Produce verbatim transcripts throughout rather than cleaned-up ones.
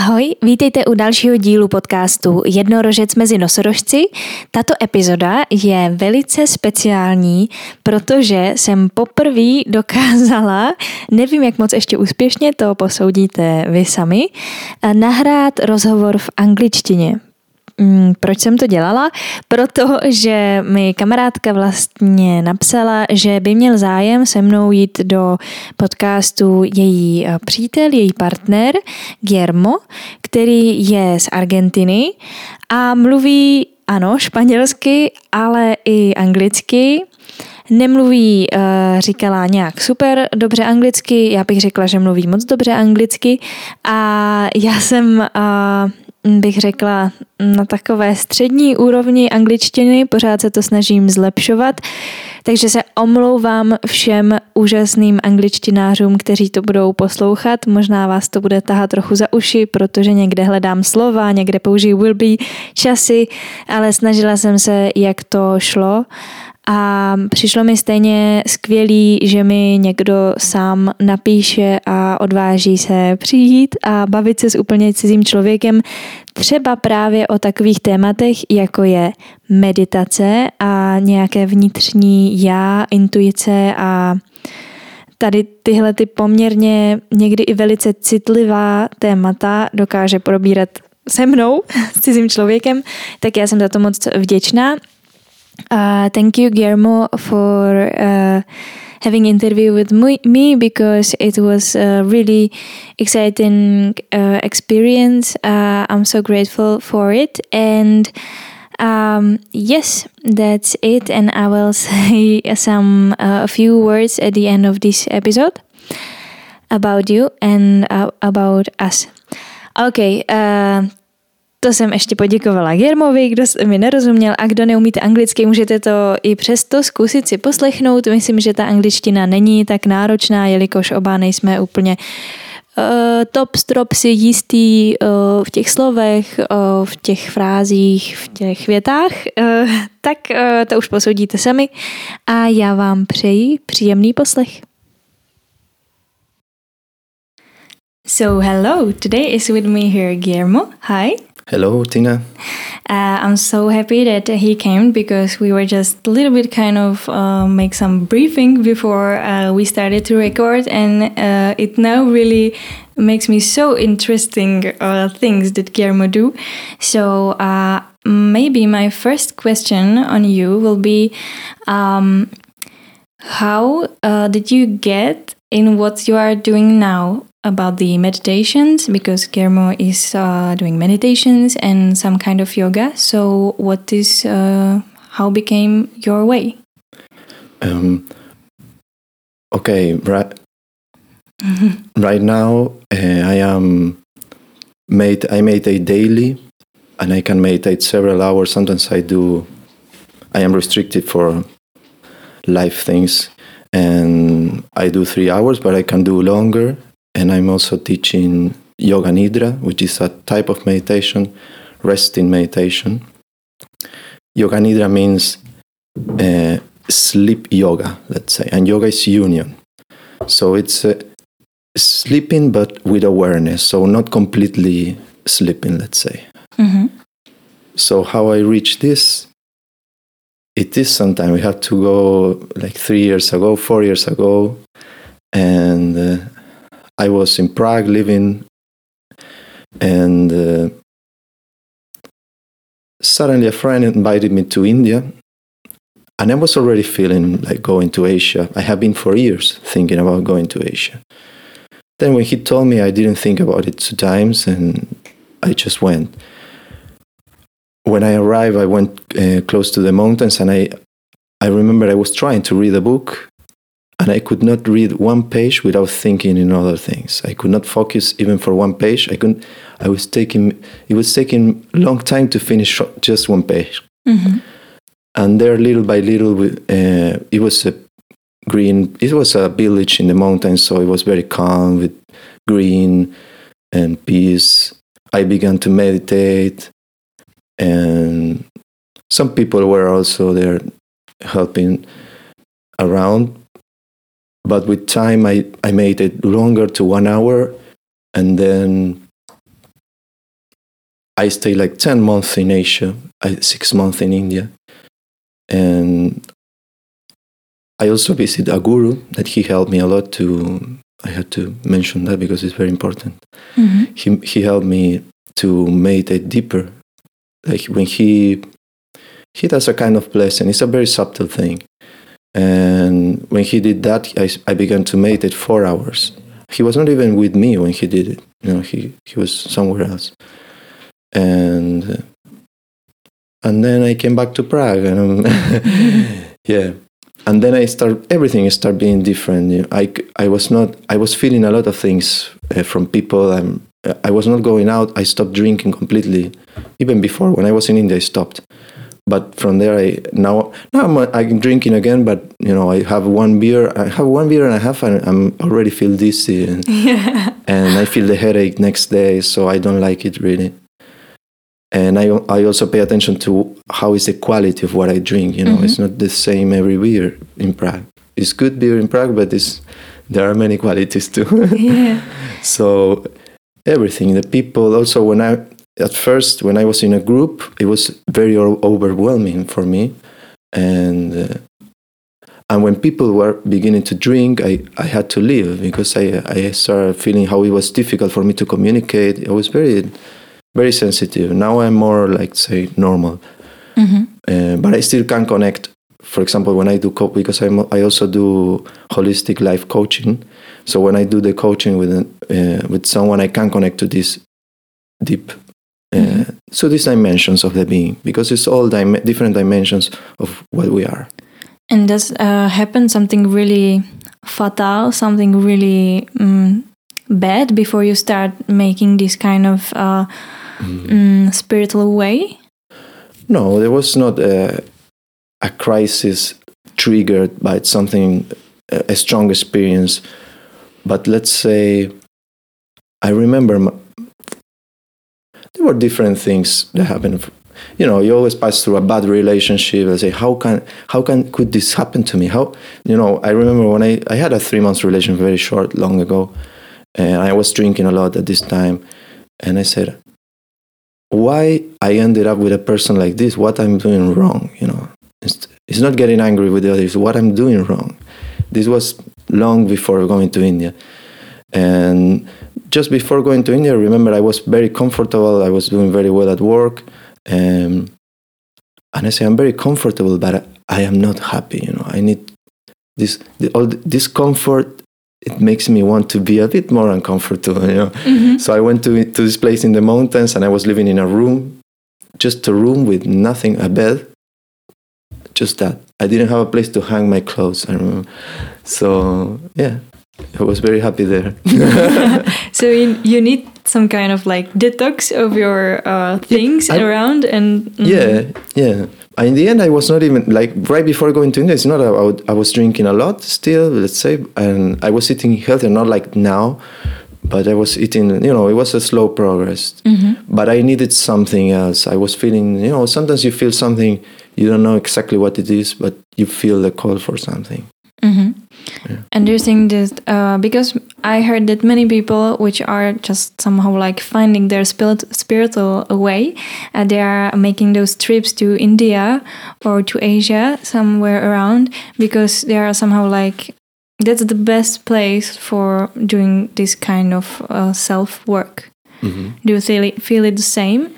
Ahoj, vítejte u dalšího dílu podcastu Jednorožec mezi nosorožci. Tato epizoda je velice speciální, protože jsem poprvé dokázala, nevím jak moc ještě úspěšně, to posoudíte vy sami, nahrát rozhovor v angličtině. Proč jsem to dělala? Protože mi kamarádka vlastně napsala, že by měl zájem se mnou jít do podcastu její přítel, její partner Guillermo, který je z Argentiny a mluví, ano, španělsky, ale i anglicky. Nemluví, říkala, nějak super dobře anglicky, já bych řekla, že mluví moc dobře anglicky a já jsem... bych řekla, na takové střední úrovni angličtiny, pořád se to snažím zlepšovat, takže se omlouvám všem úžasným angličtinářům, kteří to budou poslouchat, možná vás to bude tahat trochu za uši, protože někde hledám slova, někde použiju will be, časy, ale snažila jsem se, jak to šlo. A přišlo mi stejně skvělý, že mi někdo sám napíše a odváží se přijít a bavit se s úplně cizím člověkem, třeba právě o takových tématech, jako je meditace a nějaké vnitřní já, intuice a tady tyhle ty poměrně někdy i velice citlivá témata dokáže probírat se mnou, s cizím člověkem, tak já jsem za to moc vděčná. Uh, thank you, Guillermo, for uh, having interview with me because it was a really exciting uh, experience. Uh, I'm so grateful for it. And um, yes, that's it. And I will say some uh, a few words at the end of this episode about you and uh, about us. Okay. Uh, To jsem ještě poděkovala Guillermovi, kdo mi nerozuměl a kdo neumíte anglicky, můžete to i přesto zkusit si poslechnout. Myslím, že ta angličtina není tak náročná, jelikož oba nejsme úplně uh, top strop si jistý uh, v těch slovech, uh, v těch frázích, v těch větách, uh, tak uh, to už posoudíte sami a já vám přeji příjemný poslech. So hello, today is with me here Guillermo, hi. Hello, Tina. Uh, I'm so happy that he came because we were just a little bit kind of uh, make some briefing before uh, we started to record, and uh, it now really makes me so interesting uh, things that Guillermo do. So uh, maybe my first question on you will be, um, how uh, did you get in what you are doing now? About the meditations, because Guillermo is uh, doing meditations and some kind of yoga. So what is, uh, how became your way? Um, okay, right, right now uh, I am, med- I meditate daily and I can meditate several hours. Sometimes I do, I am restricted for life things and I do three hours, but I can do longer. And I'm also teaching yoga nidra, which is a type of meditation, resting meditation. Yoga nidra means uh, sleep yoga, let's say. And yoga is union. So it's uh, sleeping, but with awareness. So not completely sleeping, let's say. Mm-hmm. So how I reach this, it is sometimes. We had to go like three years ago, four years ago. And... Uh, I was in Prague living, and uh, suddenly a friend invited me to India, and I was already feeling like going to Asia. I have been for years thinking about going to Asia. Then when he told me, I didn't think about it two times, and I just went. When I arrived, I went uh, close to the mountains, and I, I remember I was trying to read a book. And I could not read one page without thinking in other things. I could not focus even for one page. I couldn't. I was taking. It was taking a long time to finish just one page. Mm-hmm. And there, little by little, uh, it was a green. It was a village in the mountains, so it was very calm with green and peace. I began to meditate, and some people were also there helping around. But with time, I, I made it longer to one hour. And then I stayed like ten months in Asia, six months in India. And I also visit a guru that he helped me a lot to, I had to mention that because it's very important. Mm-hmm. He he helped me to meditate deeper. Like when he, he does a kind of blessing, it's a very subtle thing. And when he did that, I, I began to meditate four hours. He was not even with me when he did it. You know, he, he was somewhere else. And and then I came back to Prague. And yeah. And then I start everything started being different. I, I was not, I was feeling a lot of things uh, from people. I'm, I was not going out. I stopped drinking completely. Even before, when I was in India, I stopped. But from there, I now now I'm, I'm drinking again. But you know, I have one beer. I have one beer and a half, and I'm already feel dizzy, and, yeah. and I feel the headache next day. So I don't like it really. And I I also pay attention to how is the quality of what I drink. You know, mm-hmm. It's not the same every beer in Prague. It's good beer in Prague, but it's, there are many qualities too. Yeah. So everything, the people. Also, when I at first when I was in a group, it was very o- overwhelming for me, and uh, and when people were beginning to drink, I, I had to leave because I I started feeling how it was difficult for me to communicate. I was very. Very sensitive. Now I'm more, like, say, normal. Mm-hmm. Uh, but I still can connect. For example, when I do coach, because I'm, I also do holistic life coaching. So when I do the coaching with uh, with someone, I can connect to these deep, uh, mm-hmm. so these dimensions of the being, because it's all dim- different dimensions of what we are. And does uh, happen something really fatal, something really um, bad before you start making this kind of... Uh, Mm. spiritual way? No, there was not a, a crisis triggered by something, a, a strong experience. But let's say, I remember my, there were different things that happened. You know, you always pass through a bad relationship and say, how can, how can, could this happen to me? How, you know, I remember when I, I had a three month relationship very short, long ago, and I was drinking a lot at this time. And I said, why I ended up with a person like this, what I'm doing wrong, you know. It's, it's not getting angry with the others, what I'm doing wrong. This was long before going to India. And just before going to India, I remember I was very comfortable, I was doing very well at work. Um, and I say, I'm very comfortable, but I, I am not happy, you know. I need this, the, all the, this comfort. It makes me want to be a bit more uncomfortable, you know. Mm-hmm. So I went to to this place in the mountains, and I was living in a room, just a room with nothing, a bed, just that. I didn't have a place to hang my clothes, I remember. So yeah, I was very happy there. So you, you need some kind of like detox of your uh, things yeah, I, around, and mm-hmm. yeah, yeah. In the end, I was not even, like, right before going to India, it's not about, I was drinking a lot still, let's say, and I was eating healthy, not like now, but I was eating, you know, it was a slow progress, mm-hmm. but I needed something else. I was feeling, you know, sometimes you feel something, you don't know exactly what it is, but you feel the call for something. Mm-hmm. Yeah. And do you think that, uh, because I heard that many people which are just somehow like finding their spirit, spiritual way, uh, they are making those trips to India or to Asia, somewhere around, because they are somehow like, that's the best place for doing this kind of uh, self-work. Mm-hmm. Do you feel it, feel it the same?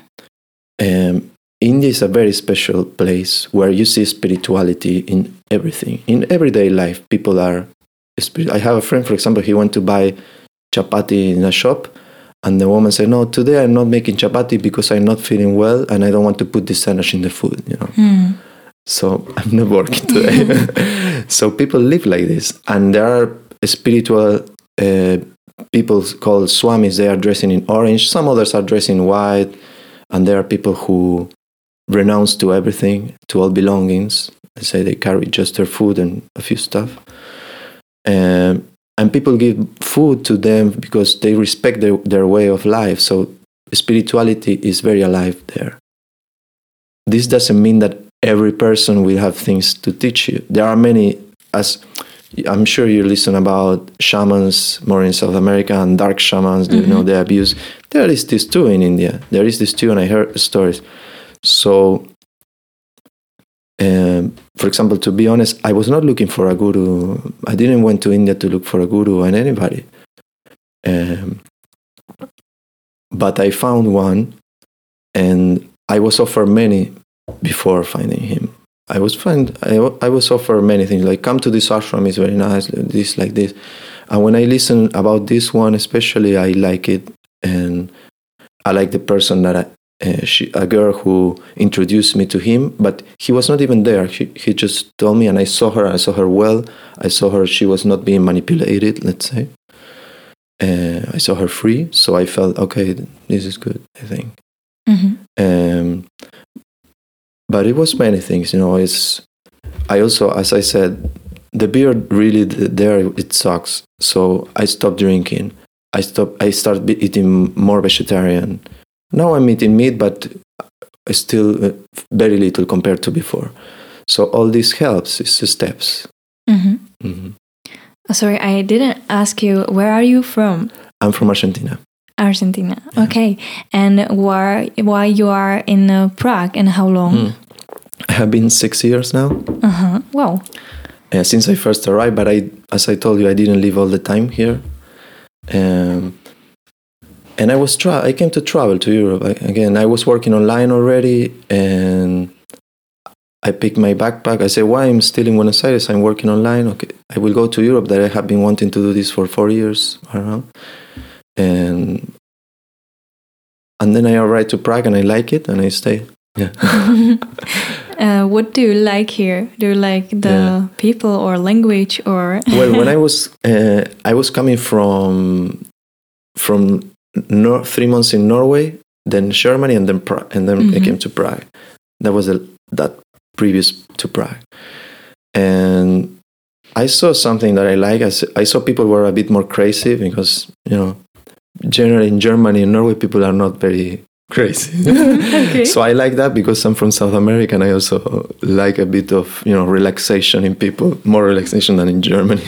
Um, India is a very special place where you see spirituality in everything. In everyday life, people are... I have a friend, for example, he went to buy chapati in a shop, and the woman said, no, today I'm not making chapati because I'm not feeling well and I don't want to put this energy in the food, you know. Mm. So I'm not working today. So people live like this. And there are spiritual uh, people called swamis. They are dressing in orange. Some others are dressing in white. And there are people who renounce to everything, to all belongings. They say they carry just their food and a few stuff. Um, and people give food to them because they respect their, their way of life. So spirituality is very alive there. This doesn't mean that every person will have things to teach you. There are many, as I'm sure you listen about shamans more in South America and dark shamans, mm-hmm. you know, they abuse There is this too in India. There is this too, and I heard stories. So, um, for example, to be honest, I was not looking for a guru. I didn't went to India to look for a guru and anybody. Um, but I found one, and I was offered many before finding him. I was find I, I was offered many things, like come to this ashram, is very nice, like this, like this. And when I listen about this one especially, I like it, and I like the person that I, uh, she, a girl who introduced me to him, but he was not even there. He, he just told me, and I saw her, I saw her well, I saw her, she was not being manipulated, let's say. Uh, I saw her free, so I felt, okay, this is good, I think. Mm-hmm. Um, but it was many things, you know. It's, I also, as I said, the beer really there, it sucks. So I stopped drinking. I stopped, I started eating more vegetarian. Now I'm eating meat, but still very little compared to before. So all this helps, it's the steps. Mm-hmm. Mm-hmm. Sorry, I didn't ask you, where are you from? I'm from Argentina. Argentina, yeah. Okay. And why, why you are in uh, Prague, and how long? Mm. I have been six years now. Uh-huh. Wow. Uh, since I first arrived, but I, as I told you, I didn't live all the time here. Um, and I was tra- I came to travel to Europe. I, again, I was working online already, and I picked my backpack. I said, why I'm still in Buenos Aires? I'm working online. Okay, I will go to Europe, that I have been wanting to do this for four years around. And and then I arrived to Prague, and I like it, and I stay. Yeah. uh, what do you like here? Do you like the yeah. people or language or? Well, when I was uh, I was coming from from nor- three months in Norway, then Germany, and then pra- and then mm-hmm. I came to Prague. That was a, that previous to Prague, and I saw something that I like. I, I saw people were a bit more crazy, because, you know, generally in Germany and Norway, people are not very crazy. Okay. So I like that, because I'm from South America, and I also like a bit of, you know, relaxation in people, more relaxation than in Germany.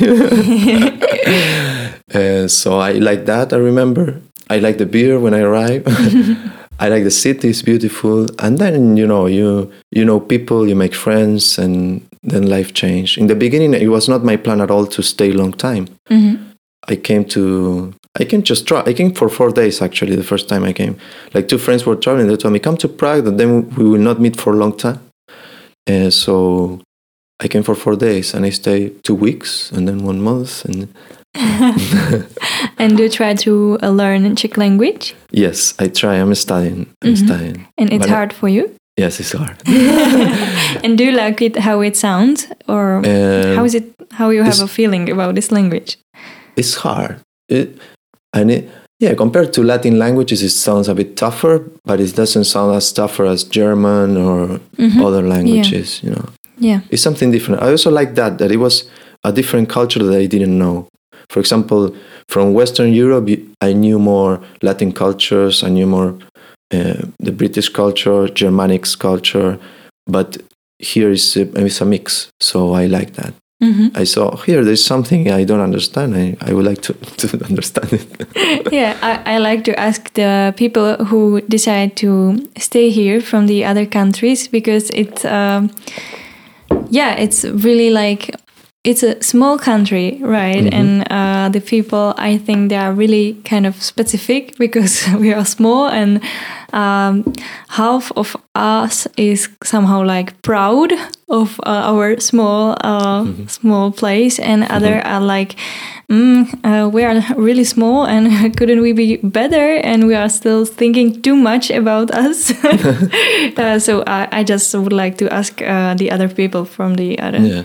uh, so I like that, I remember. I like the beer when I arrive. I like the city, it's beautiful. And then, you know, you you know people, you make friends, and then life changed. In the beginning, it was not my plan at all to stay a long time. Mm-hmm. I came to, I came just try, I came for four days actually, the first time I came. Like two friends were traveling, they told me, come to Prague, and then we will not meet for a long time. And so I came for four days and I stayed two weeks and then one month. And and do you try to uh, learn Czech language? Yes, I try. I'm studying. I'm mm-hmm. studying. And it's but hard I, for you? Yes, it's hard. And do you like it how it sounds, or um, how is it? How you have a feeling about this language? It's hard. It, and it, yeah, compared to Latin languages, it sounds a bit tougher, but it doesn't sound as tougher as German or mm-hmm. other languages. Yeah. You know, yeah, it's something different. I also like that that it was a different culture that I didn't know. For example, from Western Europe, I knew more Latin cultures, I knew more uh, the British culture, Germanic culture, but here is a, it's a mix, so I like that. Mm-hmm. I saw here there's something I don't understand, I, I would like to, to understand it. Yeah, I, I like to ask the people who decide to stay here from the other countries, because it's, um, yeah, it's really like... It's a small country, right? Mm-hmm. And uh, the people, I think they are really kind of specific, because we are small, and um, half of us is somehow like proud of uh, our small uh, mm-hmm. small place, and mm-hmm. other are like, mm, uh, we are really small, and couldn't we be better? And we are still thinking too much about us. uh, so I, I just would like to ask uh, the other people from the other... Yeah.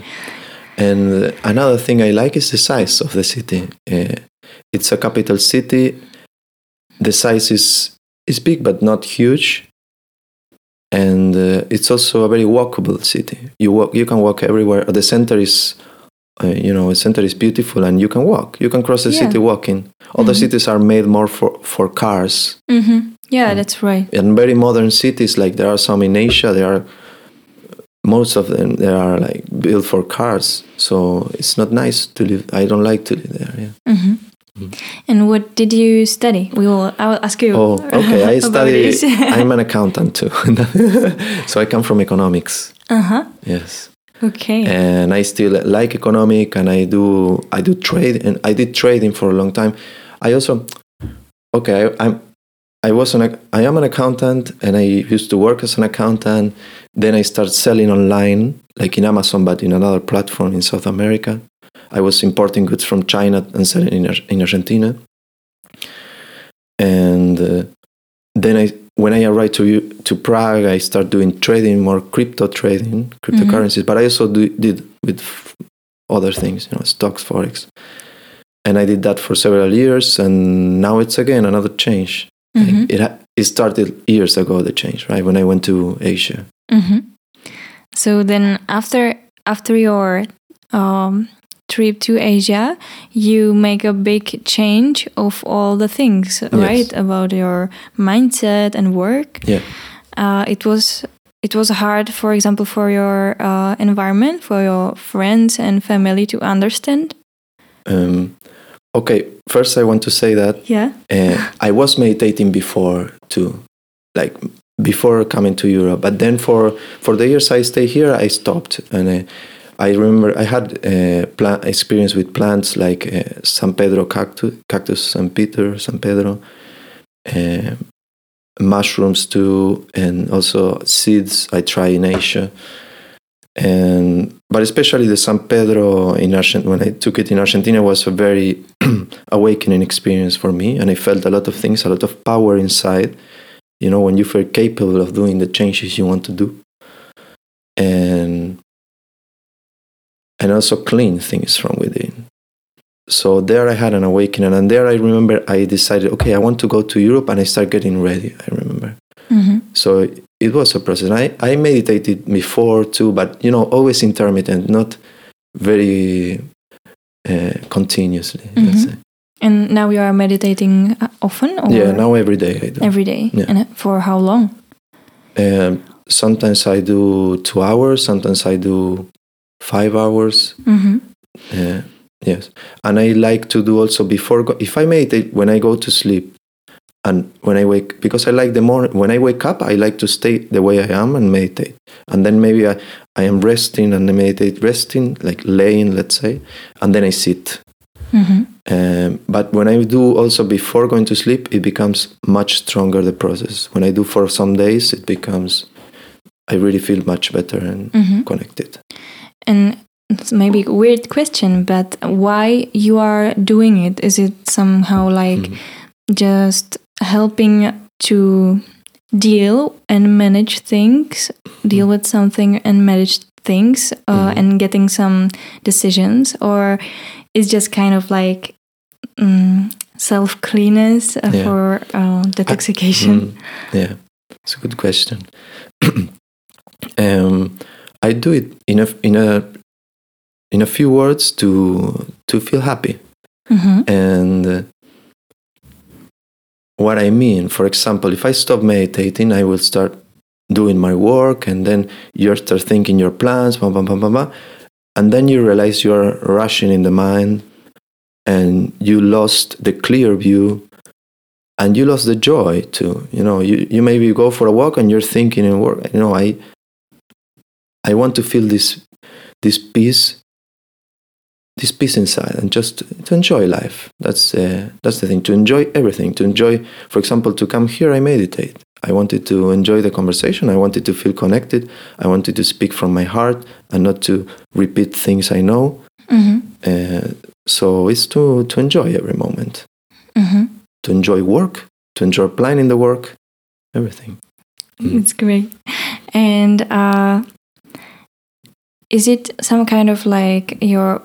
And another thing I like is the size of the city. Uh, it's a capital city. The size is, is big, but not huge. And uh, it's also a very walkable city. You walk, you can walk everywhere. The center is, uh, you know, the center is beautiful, and you can walk. You can cross the yeah. city walking. Other mm-hmm. cities are made more for, for cars. Mm-hmm. Yeah, um, that's right. And very modern cities, like there are some in Asia, there are... Most of them, they are like built for cars, so it's not nice to live. I don't like to live there. Yeah. Mm-hmm. And what did you study? We will. I will ask you. Oh, okay. I study. I'm an accountant too, so I come from economics. Uh huh. Yes. Okay. And I still like economic, and I do. I do trade, and I did trading for a long time. I also. Okay, I, I'm. I was an. I am an accountant, and I used to work as an accountant. Then I started selling online, like in Amazon, but in another platform in South America. I was importing goods from China and selling in, Ar- in Argentina. And uh, then I, when I arrived to U- to Prague, I started doing trading, more crypto trading, cryptocurrencies. Mm-hmm. But I also do, did with f- other things, you know, stocks, forex. And I did that for several years. And now it's again another change. Mm-hmm. Like it, ha- it started years ago, the change, right? When I went to Asia. Mm-hmm. So then after after your... Um trip to Asia, you make a big change of all the things, yes. right? About your mindset and work. Yeah. Uh, it was it was hard, for example, for your uh, environment, for your friends and family to understand. Um, okay, first I want to say that. Yeah. Uh, I was meditating before too, like before coming to Europe, but then for for the years I stay here, I stopped and. I, I remember I had uh, plant experience with plants like uh, San Pedro cactus, cactus San Peter, San Pedro, uh, mushrooms too, and also seeds I try in Asia, and but especially the San Pedro in Argentina. When I took it in Argentina, was a very awakening experience for me, and I felt a lot of things, a lot of power inside. You know, when you feel capable of doing the changes you want to do, and. And also clean things from within. So there I had an awakening. And there I remember I decided, okay, I want to go to Europe. And I started getting ready, I remember. Mm-hmm. So it was a process. I, I meditated before too, but, you know, always intermittent, not very uh, continuously, mm-hmm. let's say. And now you are meditating often? Or yeah, now every day I do. Every day? Yeah. And for how long? Um, sometimes I do two hours. Sometimes I do... five hours. Mm-hmm. Uh, yes. And I like to do also before, go- if I meditate, when I go to sleep and when I wake, because I like the morning, when I wake up, I like to stay the way I am and meditate. And then maybe I, I am resting and I meditate resting, like laying, let's say, and then I sit. Mm-hmm. Um, but when I do also before going to sleep, it becomes much stronger, the process. When I do for some days, it becomes, I really feel much better and mm-hmm. connected. And it's maybe a weird question, but why you are doing it? Is it somehow like mm-hmm. just helping to deal and manage things, deal with something and manage things uh, mm-hmm. and getting some decisions? Or it's just kind of like um, self-cleanness uh, yeah. for uh, detoxification? I, mm, yeah, it's a good question. um I do it in a in a in a few words to to feel happy, mm-hmm. and uh, what I mean, for example, if I stop meditating, I will start doing my work, and then you start thinking your plans, blah, blah, blah, blah, blah, and then you realize you are rushing in the mind, and you lost the clear view, and you lost the joy too. You know, you you maybe go for a walk and you're thinking and work. You know, I. I want to feel this, this peace, this peace inside, and just to enjoy life. That's uh, that's the thing. To enjoy everything. To enjoy, for example, to come here. I meditate. I wanted to enjoy the conversation. I wanted to feel connected. I wanted to speak from my heart and not to repeat things I know. Mm-hmm. Uh, so it's to to enjoy every moment. Mm-hmm. To enjoy work. To enjoy planning the work. Everything. Mm. It's great, and. Uh... Is it some kind of like your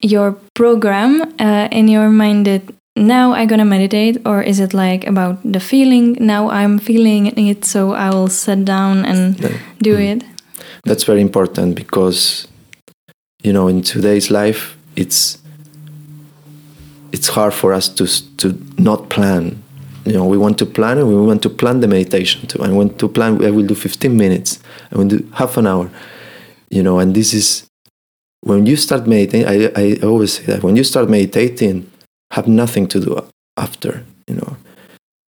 your program uh, in your mind that now I'm gonna meditate, or is it like about the feeling? Now I'm feeling it, so I will sit down and do it. That's very important because you know in today's life it's it's hard for us to to not plan. You know, we want to plan, and we want to plan the meditation too. I want to plan. I will do fifteen minutes. I will do half an hour. You know, and this is when you start meditating. I, I always say that when you start meditating, have nothing to do after, you know.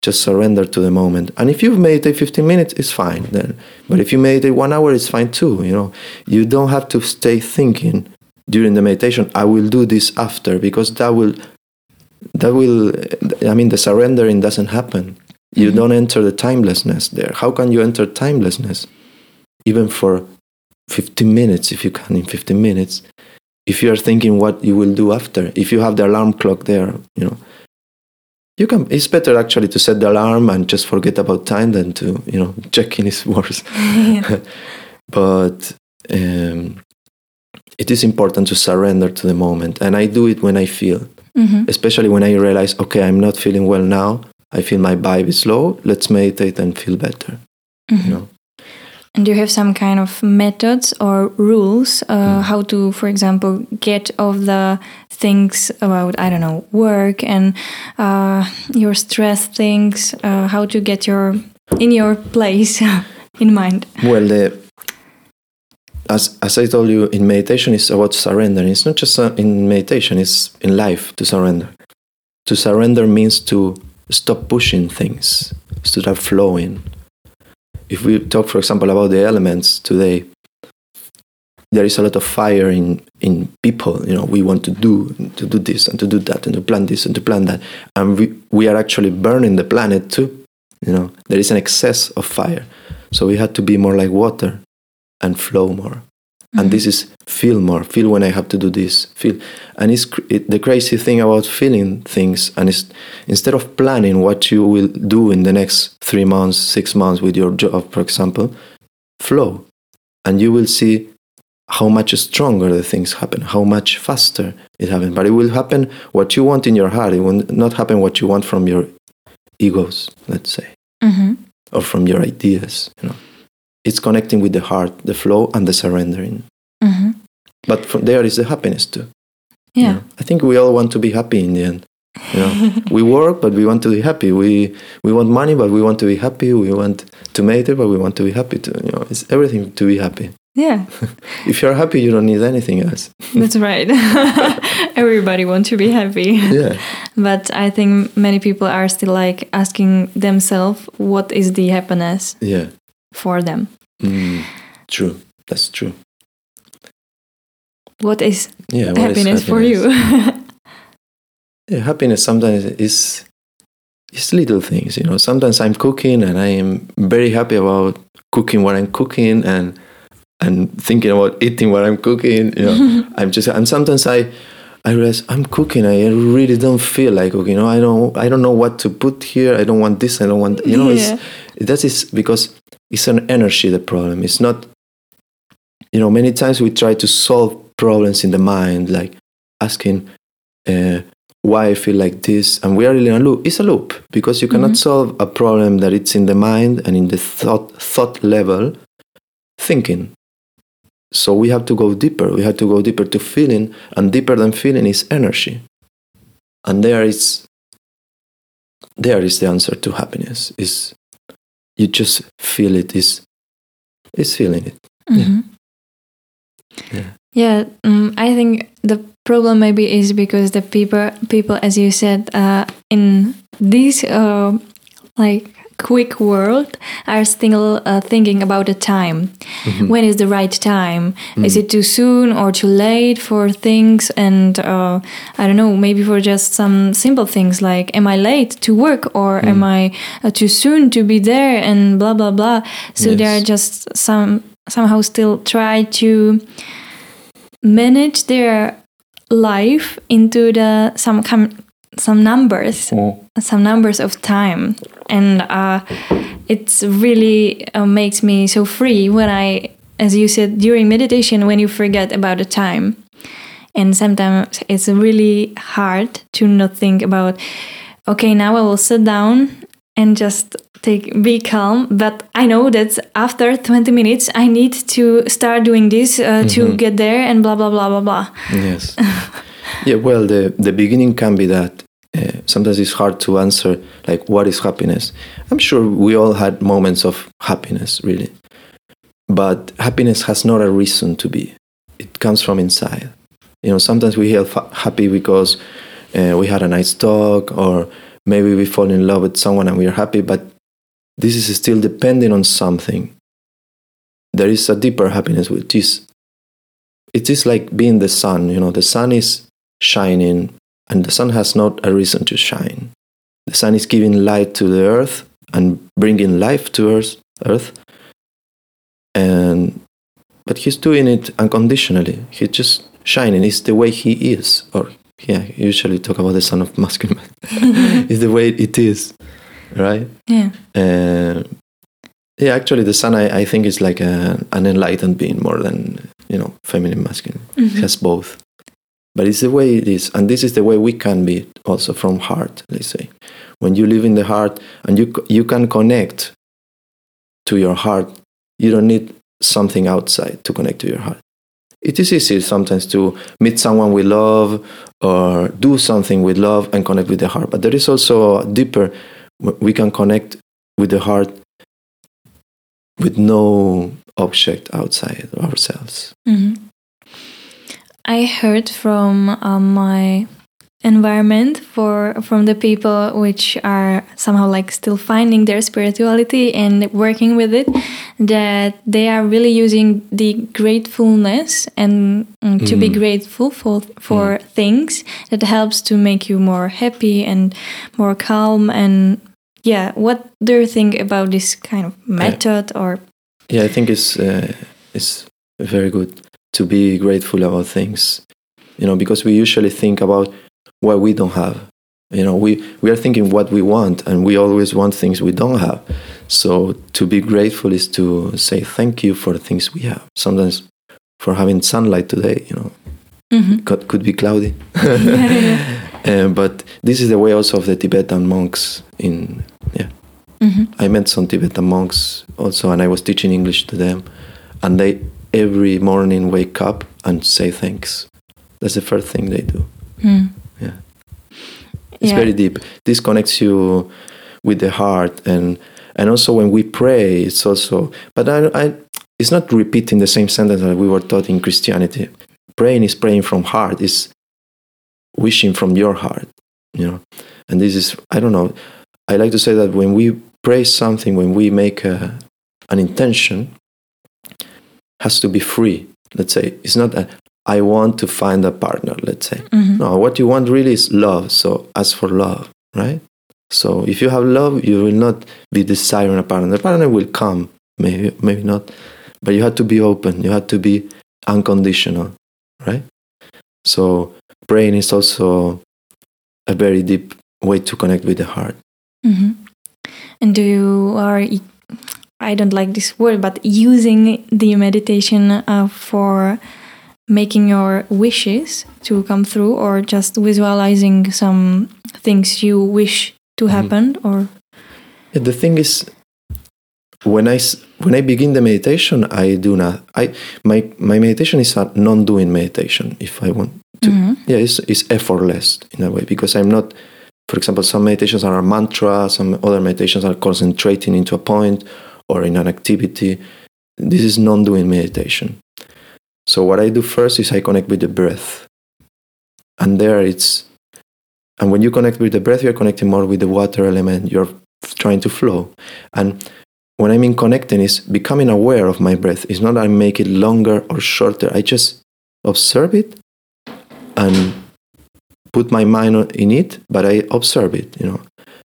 Just surrender to the moment. And if you meditate fifteen minutes, it's fine then. But if you meditate one hour, it's fine too, you know. You don't have to stay thinking during the meditation, I will do this after, because that will, that will, I mean, the surrendering doesn't happen. You mm-hmm. don't enter the timelessness there. How can you enter timelessness? Even for fifteen minutes, if you can, in fifteen minutes, if you are thinking what you will do after, if you have the alarm clock there, you know, you can. It's better actually to set the alarm and just forget about time than to, you know, checking is worse. Yeah. But um, it is important to surrender to the moment. And I do it when I feel, mm-hmm. especially when I realize, okay, I'm not feeling well now. I feel my vibe is low. Let's meditate and feel better. Mm-hmm. You know? And do you have some kind of methods or rules uh, mm. how to, for example, get off the things about, I don't know, work and uh, your stress things, uh, how to get your in your place in mind? Well, the, as as I told you, in meditation it's about surrendering. It's not just in meditation, it's in life to surrender. To surrender means to stop pushing things, to start flowing. If we talk, for example, about the elements today, there is a lot of fire in, in people. You know, we want to do to do this and to do that and to plan this and to plan that, and we, we are actually burning the planet too. You know, there is an excess of fire, so we had to be more like water and flow more. Mm-hmm. And this is feel more. Feel when I have to do this. Feel, and it's it, the crazy thing about feeling things. And it's, instead of planning what you will do in the next three months, six months with your job, for example, flow, and you will see how much stronger the things happen, how much faster it happens. But it will happen what you want in your heart. It will not happen what you want from your egos, let's say, mm-hmm. or from your ideas. You know. It's connecting with the heart, the flow, and the surrendering. Mm-hmm. But from there is the happiness too. Yeah, you know? I think we all want to be happy in the end. You know? We work, but we want to be happy. We we want money, but we want to be happy. We want to meditate, but we want to be happy too. You know, it's everything to be happy. Yeah. If you're happy, you don't need anything else. That's right. Everybody wants to be happy. Yeah. But I think many people are still like asking themselves, what is the happiness? Yeah. For them. Mm, true. That's true. What is yeah, what happiness, is happiness for you? Yeah, happiness sometimes is is little things, you know. Sometimes I'm cooking and I am very happy about cooking what I'm cooking and and thinking about eating what I'm cooking. You know, I'm just and sometimes I I realize I'm cooking. I really don't feel like cooking. You know, I don't I don't know what to put here. I don't want this. I don't want you know. Yeah. It's, that is because. It's an energy, the problem. It's not, you know, many times we try to solve problems in the mind, like asking uh, why I feel like this. And we are really in a loop. It's a loop because you cannot mm-hmm. solve a problem that it's in the mind and in the thought thought level thinking. So we have to go deeper. We have to go deeper to feeling, and deeper than feeling is energy. And there is, there is the answer to happiness. Is you just feel it, is is feeling it. Mm-hmm. Yeah, yeah. Um, I think the problem maybe is because the people, people as you said, uh, in this uh, like quick world are still uh, thinking about the time. Mm-hmm. When is the right time? Mm-hmm. Is it too soon or too late for things? And uh, I don't know, maybe for just some simple things like, am I late to work or mm-hmm. am I uh, too soon to be there and blah, blah, blah. So yes. They are just some somehow still try to manage their life into the some com- some numbers, oh. some numbers of time. And uh, it really uh, makes me so free when I, as you said, during meditation, when you forget about the time. And sometimes it's really hard to not think about, okay, now I will sit down and just take be calm. But I know that after twenty minutes, I need to start doing this uh, mm-hmm. to get there and blah, blah, blah, blah, blah. Yes. Yeah, well, the, the beginning can be that. Uh, sometimes it's hard to answer, like, what is happiness? I'm sure we all had moments of happiness, really. But happiness has not a reason to be. It comes from inside. You know, sometimes we feel fa- happy because uh, we had a nice talk, or maybe we fall in love with someone and we are happy, but this is still depending on something. There is a deeper happiness, which is, it is like being the sun, you know, the sun is shining, and the sun has not a reason to shine. The sun is giving light to the earth and bringing life to earth, earth. And but he's doing it unconditionally. He's just shining. It's the way he is. Or yeah, I usually talk about the sun of masculine. It's the way it is, right? Yeah. Uh, yeah. Actually, the sun, I, I think, is like a, an enlightened being more than, you know, feminine, masculine. Mm-hmm. It has both. But it's the way it is, and this is the way we can be also from heart, let's say. When you live in the heart and you you can connect to your heart, you don't need something outside to connect to your heart. It is easy sometimes to meet someone we love or do something we love and connect with the heart. But there is also deeper, we can connect with the heart with no object outside of ourselves. Mm-hmm. I heard from uh, my environment, for from the people which are somehow like still finding their spirituality and working with it, that they are really using the gratefulness and mm, to mm. be grateful for for mm. things that helps to make you more happy and more calm. And yeah, what do you think about this kind of method? I, or yeah, I think it's uh, it's very good to be grateful about things, you know, because we usually think about what we don't have. You know, we, we are thinking what we want, and we always want things we don't have. So to be grateful is to say thank you for the things we have. Sometimes for having sunlight today, you know, mm-hmm. could, could be cloudy. uh, but this is the way also of the Tibetan monks in, yeah. Mm-hmm. I met some Tibetan monks also, and I was teaching English to them, and they every morning wake up and say thanks. That's the first thing they do. Mm. Yeah. It's yeah. very deep. This connects you with the heart, and and also when we pray, it's also, but I, I it's not repeating the same sentence that we were taught in Christianity. Praying is praying from heart, is wishing from your heart, you know. And this is, I don't know, I like to say that when we pray something, when we make a, an intention, has to be free, let's say. It's not a, I want to find a partner, let's say. Mm-hmm. No, what you want really is love, so ask for love, right? So if you have love, you will not be desiring a partner. The partner will come, maybe maybe not, but you have to be open, you have to be unconditional, right? So praying is also a very deep way to connect with the heart. Mm-hmm. And do you are... I don't like this word, but using the meditation uh, for making your wishes to come through, or just visualizing some things you wish to happen, mm. or yeah, the thing is, when I when I begin the meditation, I do not. I my my meditation is a non-doing meditation. If I want to, mm-hmm. yeah, it's it's effortless in a way, because I'm not. For example, some meditations are a mantra, some other meditations are concentrating into a point or in an activity. This is non-doing meditation. So what I do first is I connect with the breath. And there it's... And when you connect with the breath, you're connecting more with the water element. You're trying to flow. And what I mean connecting is becoming aware of my breath. It's not I make it longer or shorter. I just observe it and put my mind in it, but I observe it, you know.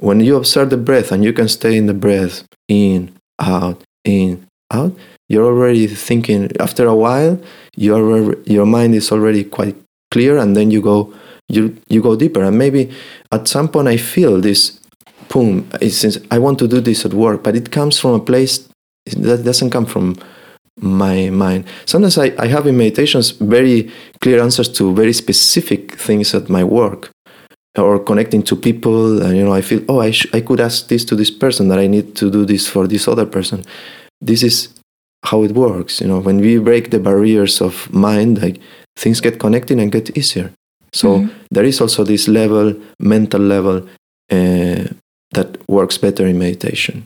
When you observe the breath and you can stay in the breath, in, out, in, out, you're already thinking. After a while, your your mind is already quite clear, and then you go you you go deeper. And maybe at some point I feel this, boom, it's, I want to do this at work, but it comes from a place that doesn't come from my mind. Sometimes I, I have in meditations very clear answers to very specific things at my work, or connecting to people, and you know, I feel, oh, I sh- I could ask this to this person, that I need to do this for this other person. This is how it works, you know. When we break the barriers of mind, like things get connected and get easier. So mm-hmm. there is also this level, mental level, uh, that works better in meditation.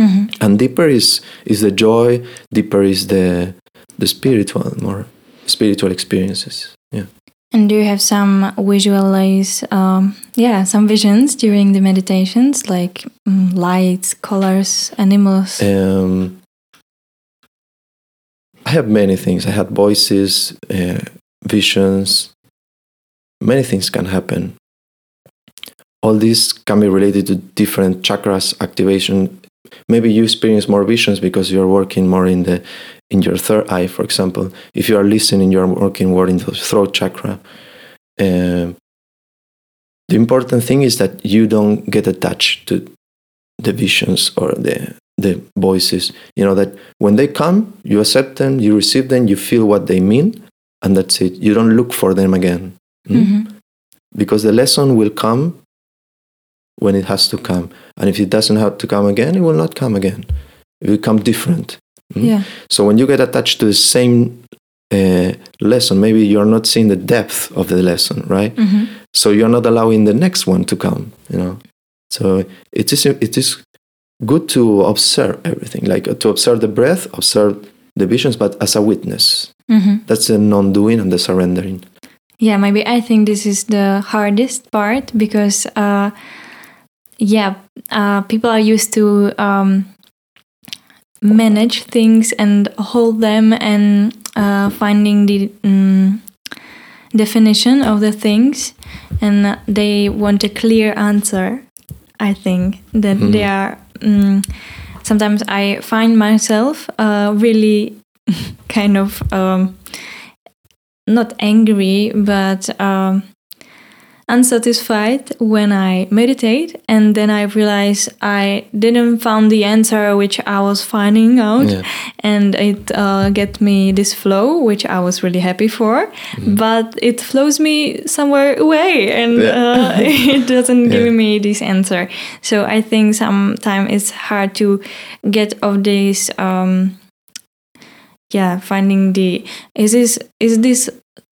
Mm-hmm. And deeper is is the joy. Deeper is the the spiritual, more spiritual experiences. Yeah. And do you have some visualize, um, yeah, some visions during the meditations, like um, lights, colors, animals? Um, I have many things. I had voices, uh, visions. Many things can happen. All these can be related to different chakras activation. Maybe you experience more visions because you are working more in the in your third eye, for example. If you are listening, you are working more in the throat chakra. Uh, the important thing is that you don't get attached to the visions or the the voices. You know that when they come, you accept them, you receive them, you feel what they mean, and that's it. You don't look for them again. Mm? Mm-hmm. Because the lesson will come when it has to come. And if it doesn't have to come again, it will not come again. It will come different. Mm? Yeah. So when you get attached to the same uh, lesson, maybe you're not seeing the depth of the lesson, right? Mm-hmm. So you're not allowing the next one to come, you know? So it is, it is good to observe everything, like to observe the breath, observe the visions, but as a witness. Mm-hmm. That's the non-doing and the surrendering. Yeah, maybe I think this is the hardest part because, uh, yeah, uh, people are used to... Um, manage things and hold them and uh, finding the um, definition of the things, and they want a clear answer. I think that mm. they are um, sometimes I find myself uh, really kind of um, not angry but um, unsatisfied when I meditate, and then I realize I didn't found the answer which I was finding out, yeah. and it uh, get me this flow which I was really happy for, mm. but it flows me somewhere away, and yeah. uh, it doesn't yeah. give me this answer. So I think sometimes it's hard to get off this. Um, yeah, finding the is this is this.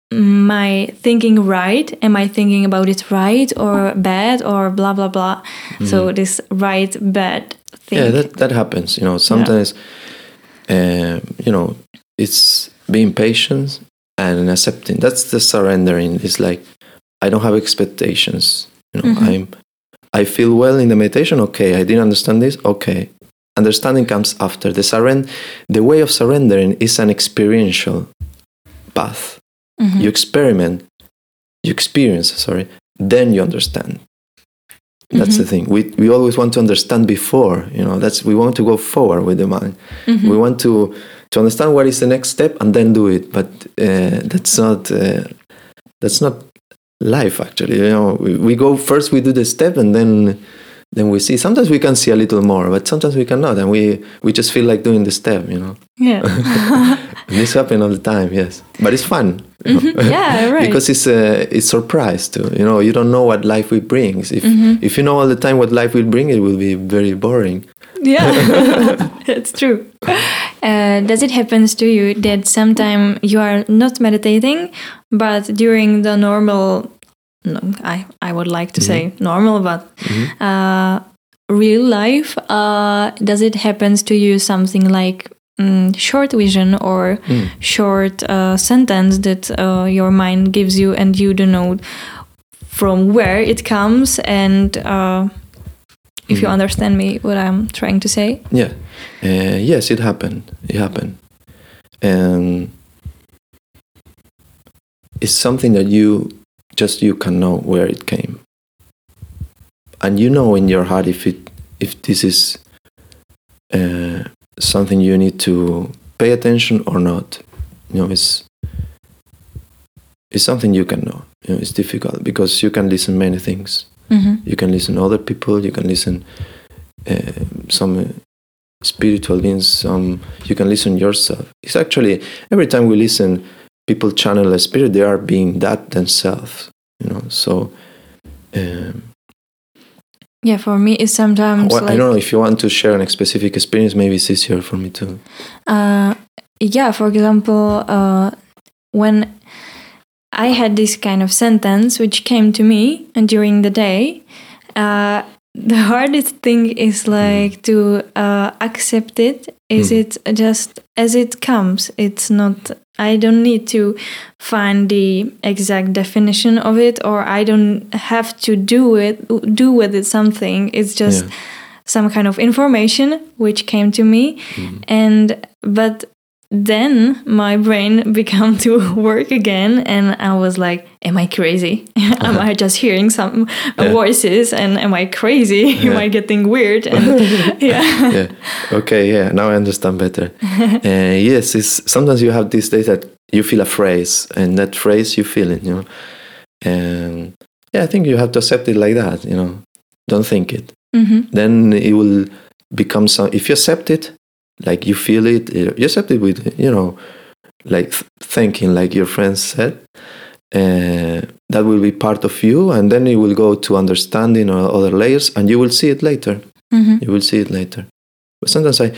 my thinking right? Am I thinking about it right or bad or blah, blah, blah? Mm-hmm. So this right, bad thing. Yeah, that, that happens. You know, sometimes, yeah. uh, you know, it's being patient and accepting. That's the surrendering. It's like, I don't have expectations. You know, mm-hmm. I'm, I feel well in the meditation. Okay. I didn't understand this. Okay. Understanding comes after. The surrend- the way of surrendering is an experiential path. Mm-hmm. You experiment, you experience, sorry, then you understand. That's mm-hmm. the thing. We we always want to understand before, you know, that's we want to go forward with the mind. Mm-hmm. We want to, to understand what is the next step and then do it. But uh, that's not uh, that's not life, actually. You know, we, we go first, we do the step and then then we see. Sometimes we can see a little more, but sometimes we cannot. And we, we just feel like doing the step, you know. Yeah. This happens all the time, yes. But it's fun. Mm-hmm. Yeah, right. Because it's a uh, it's surprise too. You know, you don't know what life will bring. If mm-hmm. if you know all the time what life will bring, it will be very boring. Yeah, that's true. Uh, does it happen to you that sometimes you are not meditating, but during the normal, no, I I would like to mm-hmm. say normal, but mm-hmm. uh, real life, uh, does it happen to you something like? Mm, short vision or mm. short uh, sentence that uh, your mind gives you and you don't know from where it comes, and uh, if mm. you understand me what I'm trying to say. Yeah. Uh, yes, it happened. It happened. And it's something that you just you can know where it came. And you know in your heart if it if this is uh, something you need to pay attention or not. You know, it's it's something you can know. You know, it's difficult because you can listen many things. Mm-hmm. You can listen to other people. You can listen uh, some spiritual beings. Some you can listen yourself. It's actually every time we listen, people channel a spirit. They are being that themselves. You know, so. Um, Yeah, for me it's sometimes well, like, I don't know if you want to share an specific experience, maybe it's easier for me too. Uh, yeah, for example, uh, when I had this kind of sentence which came to me during the day, uh, the hardest thing is like to uh, accept it. Is mm. it just as it comes? It's not, I don't need to find the exact definition of it, or I don't have to do it, do with it something. It's just yeah. some kind of information which came to me. Mm. And, but then my brain began to work again, and I was like, am I crazy? Am I just hearing some yeah. voices, and am I crazy? Yeah. Am I getting weird? And yeah. yeah. Okay, yeah, now I understand better. uh, yes, it's, sometimes you have these days that you feel a phrase, and that phrase you feel it, you know. And yeah, I think you have to accept it like that, you know. Don't think it. Mm-hmm. Then it will become some, if you accept it, like you feel it, you accept it with, you know, like th- thinking, like your friends said, uh, that will be part of you, and then it will go to understanding or other layers, and you will see it later. Mm-hmm. You will see it later. But sometimes I,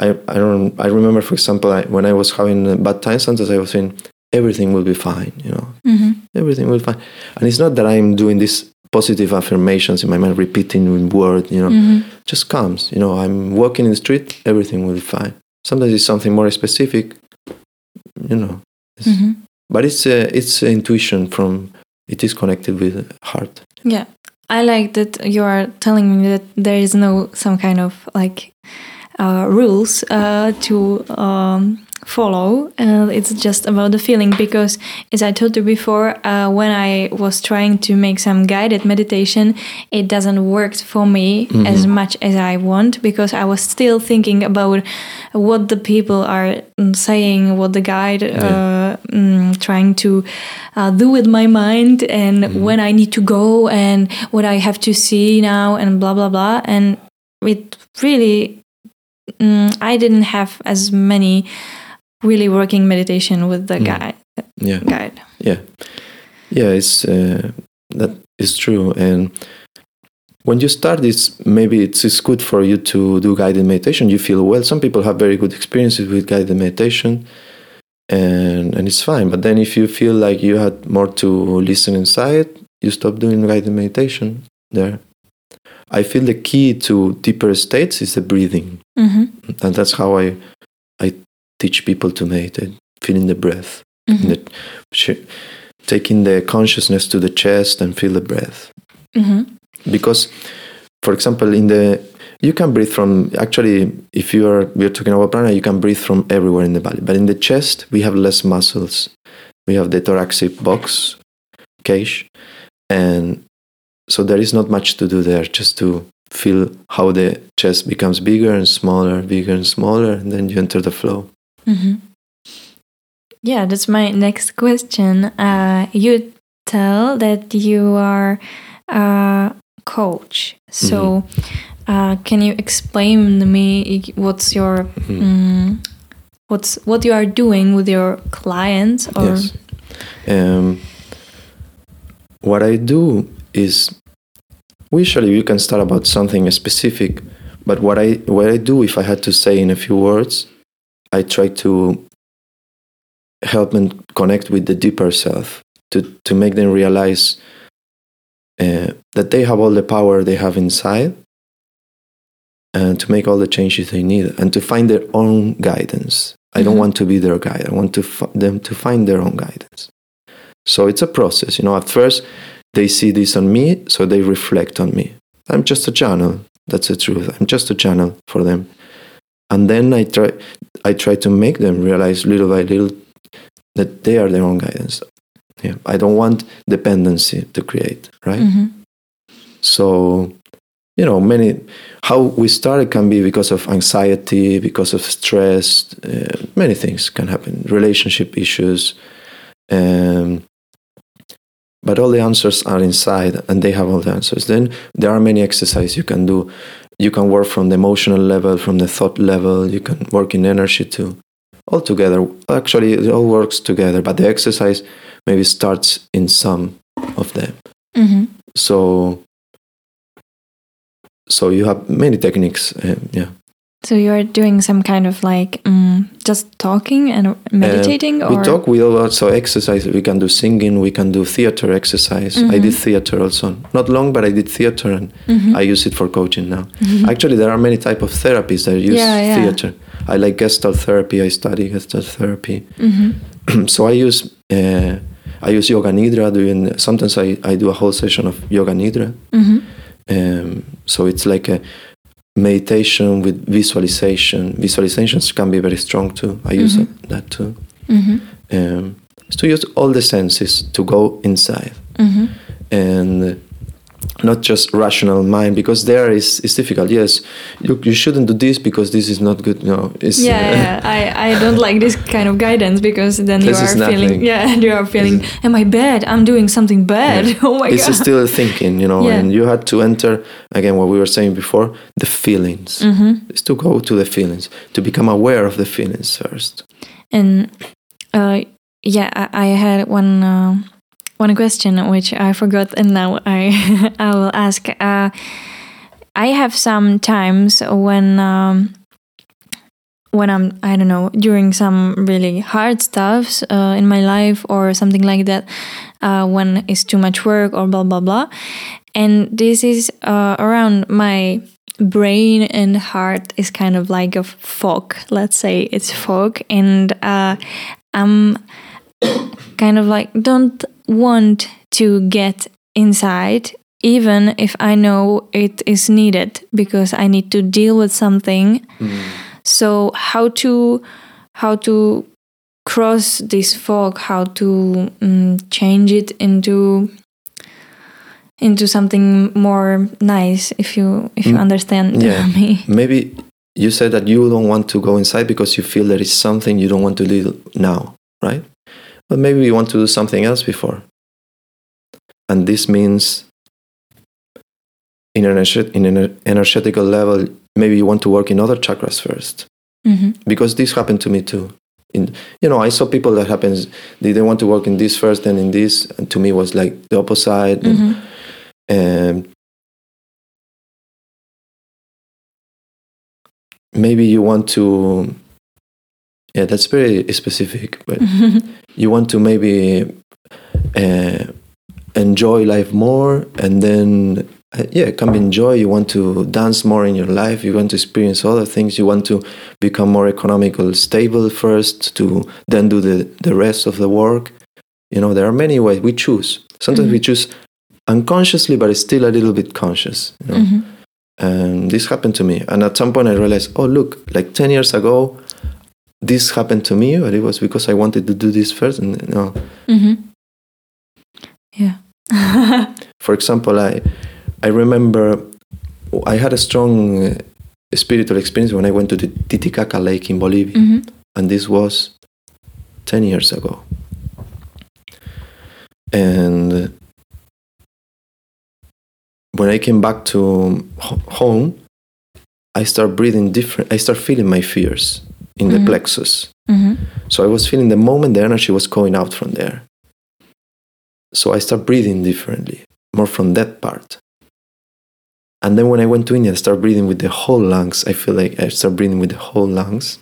I, I don't. I remember, for example, I, when I was having bad times, sometimes I was saying everything will be fine. You know, mm-hmm. everything will be fine. And it's not that I'm doing these positive affirmations in my mind, repeating in word, you know, mm-hmm. just comes. You know, I'm walking in the street, everything will be fine. Sometimes it's something more specific, you know. It's, mm-hmm. But it's uh, it's uh, intuition from, it is connected with heart. Yeah, I like that you are telling me that there is no some kind of like uh, rules uh, to um, follow. Uh, it's just about the feeling, because as I told you before, uh, when I was trying to make some guided meditation, it doesn't work for me mm-hmm. as much as I want, because I was still thinking about what the people are saying, what the guide yeah. uh, mm, trying to uh, do with my mind, and mm-hmm. when I need to go and what I have to see now and blah blah blah. And it really mm, I didn't have as many really working meditation with the guide. Yeah. Guide. Yeah. Yeah, it's uh, that is true. And when you start this, maybe it's, it's good for you to do guided meditation. You feel well. Some people have very good experiences with guided meditation, and and it's fine. But then if you feel like you had more to listen inside, you stop doing guided meditation there. I feel the key to deeper states is the breathing. Mm-hmm. And that's how I I teach people to meditate, feeling the breath, mm-hmm. the, sh- taking the consciousness to the chest and feel the breath. Mm-hmm. Because, for example, in the you can breathe from, actually, if you are we're talking about prana, you can breathe from everywhere in the body. But in the chest, we have less muscles. We have the thoracic box, cage, and so there is not much to do there, just to feel how the chest becomes bigger and smaller, bigger and smaller, and then you enter the flow. Mm-hmm. Yeah, that's my next question. Uh, you tell that you are a coach, so mm-hmm. uh, can you explain to me what's your mm-hmm. um, what's what you are doing with your clients? Or yes. um, what I do is usually you can start about something specific, but what I what I do, if I had to say in a few words, I try to help them connect with the deeper self, to, to make them realize uh, that they have all the power they have inside, and to make all the changes they need, and to find their own guidance. I mm-hmm. don't want to be their guide. I want to f- them to find their own guidance. So it's a process. You know, at first they see this on me, so they reflect on me. I'm just a channel. That's the truth. I'm just a channel for them. And then I try, I try to make them realize little by little that they are their own guidance. Yeah, I don't want dependency to create, right? Mm-hmm. So, you know, many how we started can be because of anxiety, because of stress. Uh, many things can happen, relationship issues, um, but all the answers are inside, and they have all the answers. Then there are many exercises you can do. You can work from the emotional level, from the thought level. You can work in energy too. All together. Actually, it all works together. But the exercise maybe starts in some of them. Mm-hmm. So, so you have many techniques. Um, yeah. So you are doing some kind of like um, just talking and meditating? Uh, or? We talk, we also exercise. We can do singing, we can do theater exercise. Mm-hmm. I did theater also. Not long, but I did theater and mm-hmm. I use it for coaching now. Mm-hmm. Actually, there are many types of therapies that use yeah, yeah. theater. I like Gestalt therapy. I study Gestalt therapy. Mm-hmm. So I use uh, I use yoga nidra. Doing, sometimes I, I do a whole session of yoga nidra. Mm-hmm. Um, so it's like a meditation with visualization. Visualizations can be very strong too. I use mm-hmm. that too. Mm-hmm. Um, so to use all the senses to go inside mm-hmm. and not just rational mind, because there is is difficult. Yes, you you shouldn't do this because this is not good. No, it's yeah, yeah. I, I don't like this kind of guidance because then you are feeling yeah you are feeling am I bad? I'm doing something bad. Yeah. Oh my god! It's still thinking, you know, yeah. and you had to enter again what we were saying before, the feelings. Mm-hmm. It's to go to the feelings, to become aware of the feelings first. And uh, yeah, I, I had one. Uh, One question which I forgot and now I I will ask. Uh, I have some times when um, when I'm I don't know during some really hard stuffs uh, in my life or something like that uh, when it's too much work or blah blah blah, and this is uh, around my brain and heart is kind of like a fog. Let's say it's fog, and uh, I'm kind of like don't. want to get inside, even if I know it is needed because I need to deal with something. Mm. So how to how to cross this fog? How to um, change it into into something more nice? If you if you mm. understand yeah. me, maybe you said that you don't want to go inside because you feel there is something you don't want to do now, right? But maybe we want to do something else before. And this means in an, in an energetical level, maybe you want to work in other chakras first. Mm-hmm. Because this happened to me too. In, you know, I saw people that happens, they, they want to work in this first and in this. And to me was like the opposite. Mm-hmm. And, and maybe you want to... Yeah, that's very specific, but you want to maybe uh, enjoy life more and then, uh, yeah, come enjoy. You want to dance more in your life. You want to experience other things. You want to become more economical, stable first to then do the, the rest of the work. You know, there are many ways we choose. Sometimes mm-hmm. we choose unconsciously, but it's still a little bit conscious. You know? Mm-hmm. And this happened to me. And at some point I realized, oh, look, like ten years ago, this happened to me, but it was because I wanted to do this first. And no. Mm-hmm. Yeah. For example, I I remember I had a strong uh, spiritual experience when I went to the Titicaca Lake in Bolivia, mm-hmm. and this was ten years ago. And when I came back to ho- home, I start breathing different. I start feeling my fears. In mm-hmm. the plexus. Mm-hmm. So I was feeling the moment the energy was going out from there. So I started breathing differently, more from that part. And then when I went to India, I started breathing with the whole lungs. I feel like I started breathing with the whole lungs.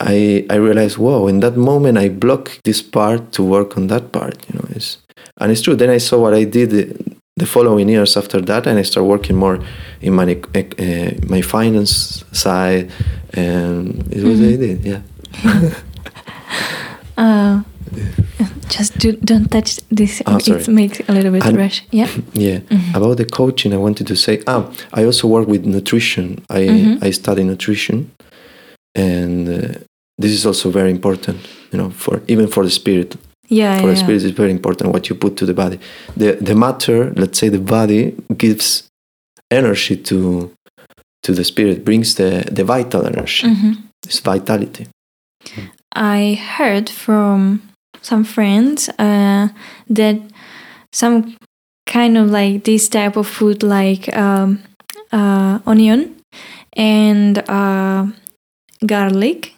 I I realized, whoa, in that moment I blocked this part to work on that part. You know, it's, and it's true. Then I saw what I did the, the following years after that, and I started working more in my, uh, my finance side. And it was mm-hmm. I did, yeah. uh, just do, don't touch this. Oh, it makes a little bit and, rush. Yeah. Yeah. Mm-hmm. About the coaching, I wanted to say, ah, I also work with nutrition. I mm-hmm. I study nutrition, and uh, this is also very important. You know, for even for the spirit. Yeah. For yeah, the spirit, yeah. It's very important what you put to the body. The the matter, let's say, the body gives energy to. To the spirit, brings the, the vital energy, mm-hmm. this vitality. I heard from some friends uh, that some kind of like this type of food, like um, uh, onion and uh, garlic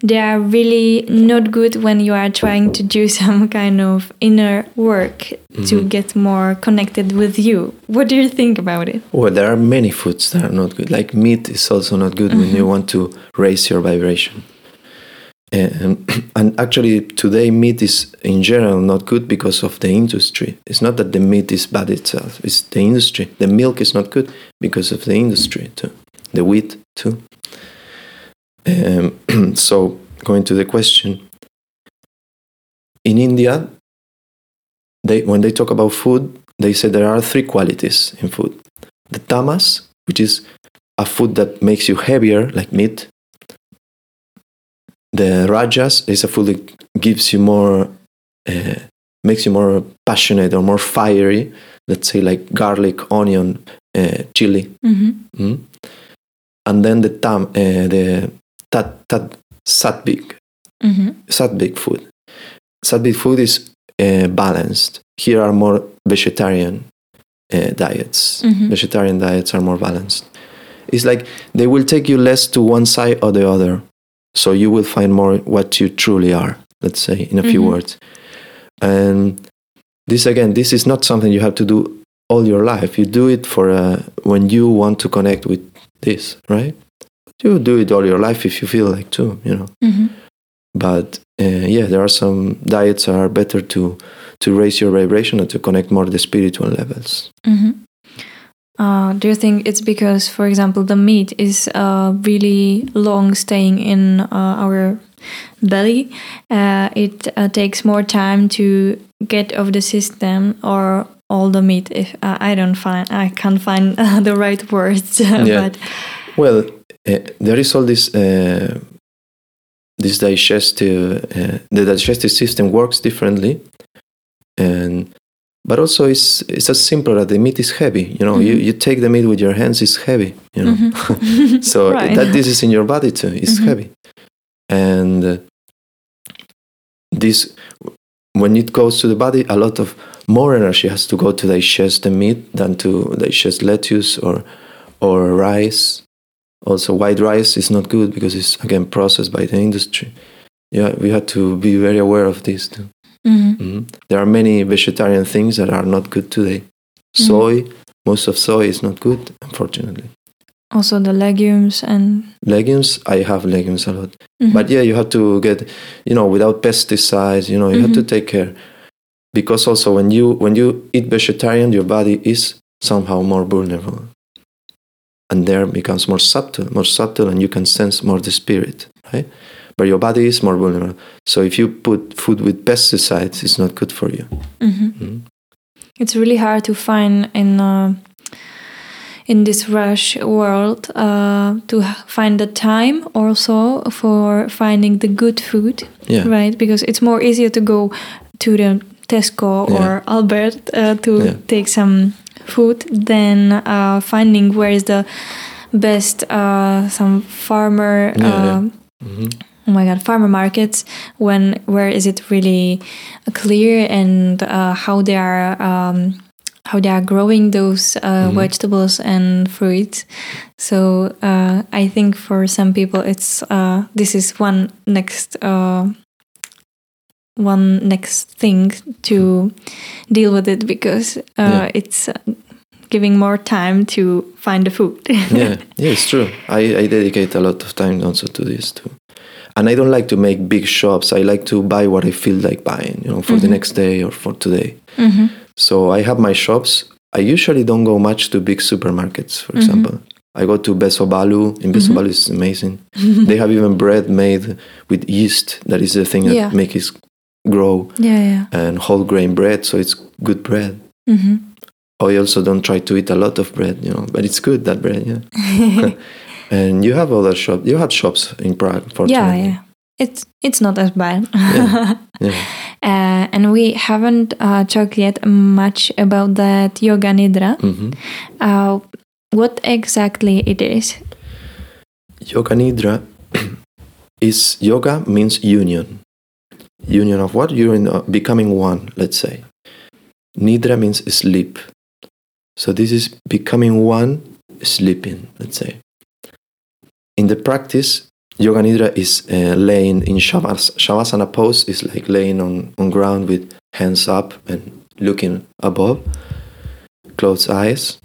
they are really not good when you are trying to do some kind of inner work mm-hmm. to get more connected with you. What do you think about it? Well, there are many foods that are not good. Like meat is also not good mm-hmm. when you want to raise your vibration. And, and actually today meat is in general not good because of the industry. It's not that the meat is bad itself, it's the industry. The milk is not good because of the industry too. The wheat too. Um, so going to the question, in India, they when they talk about food, they say there are three qualities in food. The tamas, which is a food that makes you heavier, like meat. The rajas is a food that gives you more, uh, makes you more passionate or more fiery. Let's say like garlic, onion, uh, chili. Mm-hmm. Mm? And then the tam, uh, the tat, tat, sattvic, mm-hmm. sattvic food. Sattvic food is uh, balanced. Here are more vegetarian uh, diets. Mm-hmm. Vegetarian diets are more balanced. It's like they will take you less to one side or the other. So you will find more what you truly are, let's say, in a mm-hmm. few words. And this, again, this is not something you have to do all your life. You do it for uh, when you want to connect with this, right? You do it all your life if you feel like to, you know. Mm-hmm. But, uh, yeah, there are some diets that are better to, to raise your vibration and to connect more to the spiritual levels. Mm-hmm. Uh, do you think it's because, for example, the meat is uh, really long staying in uh, our belly? Uh, it uh, takes more time to get off the system, or all the meat? If uh, I don't find, I can't find uh, the right words. Yeah. But well, uh, there is all this uh, this digestive uh, the digestive system works differently, and. But also, it's it's as simple as the meat is heavy. You know, mm-hmm. you, you take the meat with your hands, it's heavy. You know, mm-hmm. so right. that this is in your body too. It's mm-hmm. heavy, and uh, this when it goes to the body, a lot of more energy has to go to digest the meat than to digest lettuce or or rice. Also, white rice is not good because it's again processed by the industry. Yeah, we have to be very aware of this too. Mm-hmm. Mm-hmm. There are many vegetarian things that are not good today. Mm-hmm. Soy, most of soy is not good, unfortunately. Also the legumes and... Legumes, I have legumes a lot. Mm-hmm. But yeah, you have to get, you know, without pesticides, you know, you mm-hmm. have to take care. Because also when you when you eat vegetarian, your body is somehow more vulnerable. And there becomes more subtle, more subtle, and you can sense more the spirit, right? But your body is more vulnerable. So if you put food with pesticides, it's not good for you. Mm-hmm. Mm-hmm. It's really hard to find in uh, in this rush world uh, to find the time also for finding the good food, yeah. right? Because it's more easier to go to the Tesco yeah. or Albert uh, to yeah. take some food than uh, finding where is the best uh, some farmer. Yeah, uh, yeah. Mm-hmm. Oh my God, farmer markets, when where is it really clear, and uh, how they are um, how they are growing those uh, mm-hmm. vegetables and fruits. So uh, I think for some people it's uh, this is one next uh, one next thing to deal with it, because uh, yeah. it's giving more time to find the food. yeah, yeah, it's true. I, I dedicate a lot of time also to this too. And I don't like to make big shops. I like to buy what I feel like buying, you know, for mm-hmm. the next day or for today. Mm-hmm. So I have my shops. I usually don't go much to big supermarkets, for mm-hmm. example. I go to Besovalu. In Besovalu, mm-hmm. it's amazing. They have even bread made with yeast. That is the thing that yeah. makes it grow. Yeah, yeah. And whole grain bread, so it's good bread. Mm-hmm. I also don't try to eat a lot of bread, you know, but it's good, that bread, yeah. And you have other shops. You have shops in Prague, fortunately. Yeah, yeah. It's, it's not as bad. yeah, yeah. Uh, and we haven't uh, talked yet much about that yoga nidra. Mm-hmm. Uh, what exactly it is? Yoga nidra is yoga means union. Union of what? You're in, uh, becoming one, let's say. Nidra means sleep. So this is becoming one, sleeping, let's say. In the practice, yoga nidra is uh, laying in shavas- shavasana pose, is like laying on, on ground with hands up and looking above, closed eyes.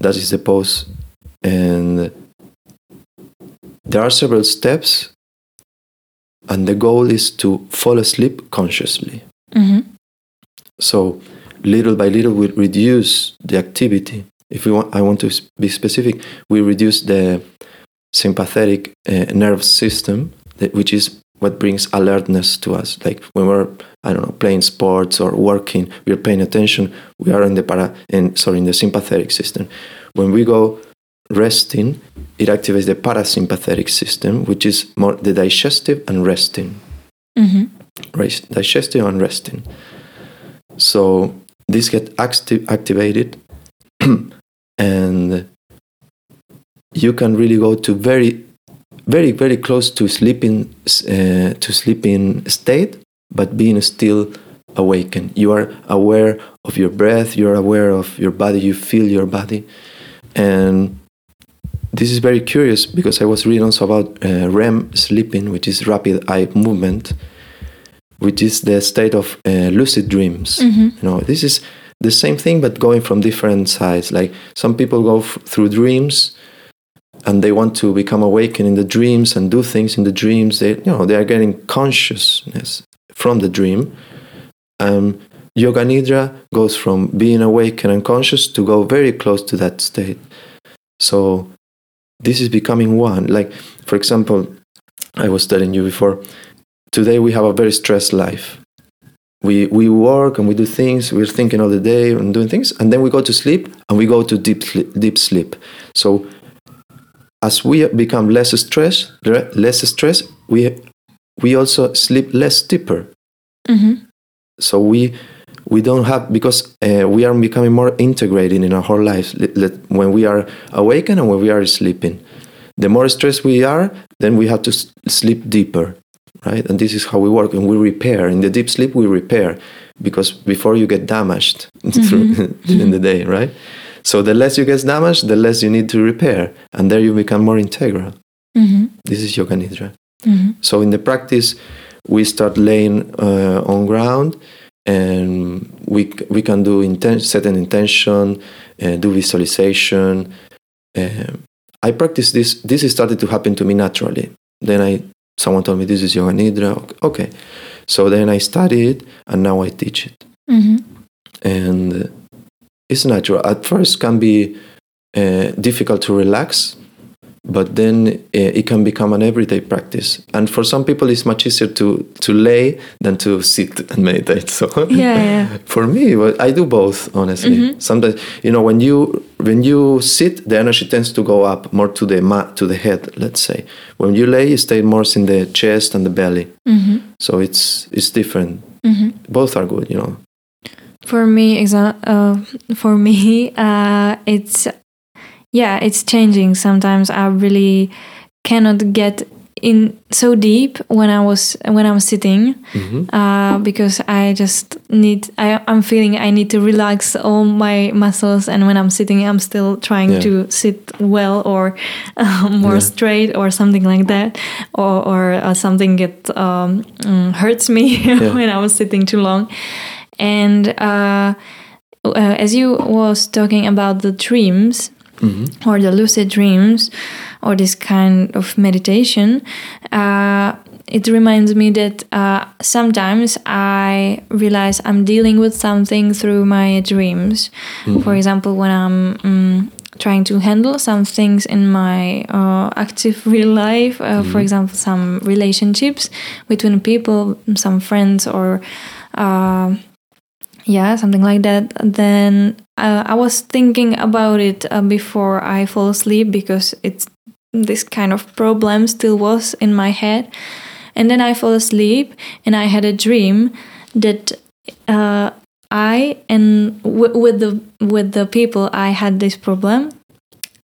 That is the pose. And there are several steps, and the goal is to fall asleep consciously. Mm-hmm. So little by little we reduce the activity. If we want, I want to be specific, we reduce the sympathetic uh, nerve system, that, which is what brings alertness to us. Like when we're, I don't know, playing sports or working, we're paying attention. We are in the para, in, sorry, in the sympathetic system. When we go resting, it activates the parasympathetic system, which is more the digestive and resting. Mm-hmm. Right, digestive and resting. So these get acti- activated. And you can really go to very, very, very close to sleeping, uh, to sleeping state, but being still awakened. You are aware of your breath. You are aware of your body. You feel your body, and this is very curious because I was reading also about uh, R E M sleeping, which is rapid eye movement, which is the state of uh, lucid dreams. Mm-hmm. You know, this is the same thing, but going from different sides. Like some people go f- through dreams, and they want to become awakened in the dreams and do things in the dreams. They, you know, they are getting consciousness from the dream. Um, Yoga nidra goes from being awakened and conscious to go very close to that state. So this is becoming one. Like, for example, I was telling you before. Today we have a very stressed life. We we work and we do things. We're thinking all the day and doing things, and then we go to sleep and we go to deep deep sleep. So as we become less stressed, less stress, we we also sleep less deeper. Mm-hmm. So we we don't have, because uh, we are becoming more integrated in our whole life when we are awakened and when we are sleeping. The more stressed we are, then we have to sleep deeper. Right, and this is how we work, and we repair. In the deep sleep, we repair, because before you get damaged mm-hmm. during the day, right? So the less you get damaged, the less you need to repair, and there you become more integral. Mm-hmm. This is yoga nidra. Mm-hmm. So in the practice, we start laying uh, on ground, and we we can do inten- set an intention, uh, do visualization. Uh, I practice this. This started to happen to me naturally. Then I. Someone told me, this is yoga nidra. Okay. So then I study it, and now I teach it. Mm-hmm. And it's natural. At first can be uh, difficult to relax, but then uh, it can become an everyday practice. And for some people, it's much easier to, to lay than to sit and meditate. So yeah, yeah. For me, well, I do both, honestly. Mm-hmm. Sometimes, you know, when you when you sit, the energy tends to go up more to the ma- to the head, let's say. When you lay, you stay more in the chest and the belly. Mm-hmm. So it's it's different. Mm-hmm. Both are good, you know. For me, exa- uh, for me, uh, it's. Yeah, it's changing. Sometimes I really cannot get in so deep when I was when I'm sitting, mm-hmm. uh, because I just need. I, I'm feeling I need to relax all my muscles, and when I'm sitting, I'm still trying yeah. to sit well or uh, more yeah. straight or something like that, or or uh, something that um, hurts me yeah. when I was sitting too long, and uh, uh, as you was talking about the dreams. Mm-hmm. Or the lucid dreams, or this kind of meditation, uh, it reminds me that uh, sometimes I realize I'm dealing with something through my dreams. Mm-hmm. For example, when I'm um, trying to handle some things in my uh, active real life, uh, mm-hmm. for example, some relationships between people, some friends, or uh, yeah, something like that, then Uh, I was thinking about it uh, before I fall asleep, because it's this kind of problem still was in my head. And then I fell asleep, and I had a dream that uh, I and w- with the with the people I had this problem,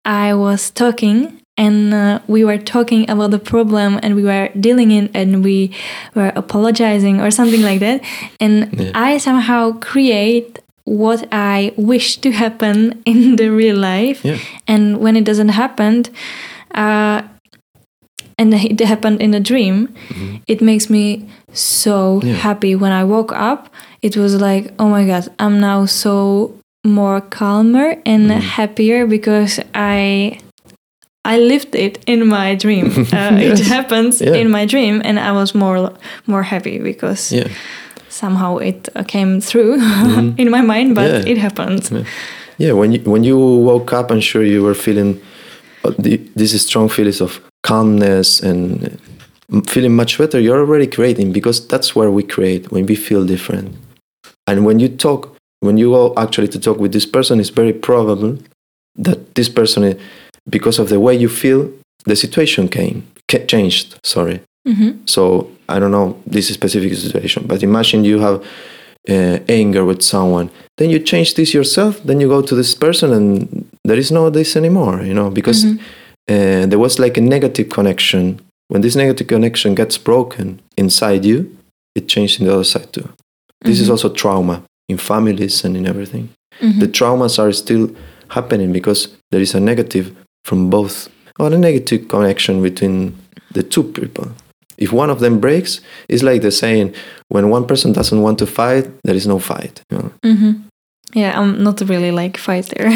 I was talking, and uh, we were talking about the problem, and we were dealing it, and we were apologizing or something like that. And yeah. I somehow create what I wish to happen in the real life, yeah. and when it doesn't happen, uh, and it happened in a dream, mm-hmm. it makes me so yeah. happy. When I woke up, it was like, oh my God, I'm now so more calmer and mm-hmm. happier because I... I lived it in my dream. Uh, yes. It happens yeah. in my dream, and I was more more happy because yeah. somehow it uh, came through mm-hmm. in my mind, but yeah. it happened. Yeah. yeah, when you when you woke up, I'm sure you were feeling uh, the, this is strong feelings of calmness and feeling much better. You're already creating, because that's where we create, when we feel different. And when you talk, when you go actually to talk with this person, it's very probable that this person is... because of the way you feel, the situation came, changed, sorry. Mm-hmm. So, I don't know this specific situation, but imagine you have uh, anger with someone. Then you change this yourself, then you go to this person and there is no this anymore, you know, because mm-hmm. uh, there was like a negative connection. When this negative connection gets broken inside you, it changed in the other side too. This mm-hmm. is also trauma in families and in everything. Mm-hmm. The traumas are still happening because there is a negative from both, or a negative connection between the two people. If one of them breaks, it's like the saying, when one person doesn't want to fight, there is no fight. You know? Mm-hmm. Yeah, I'm not really like fighter.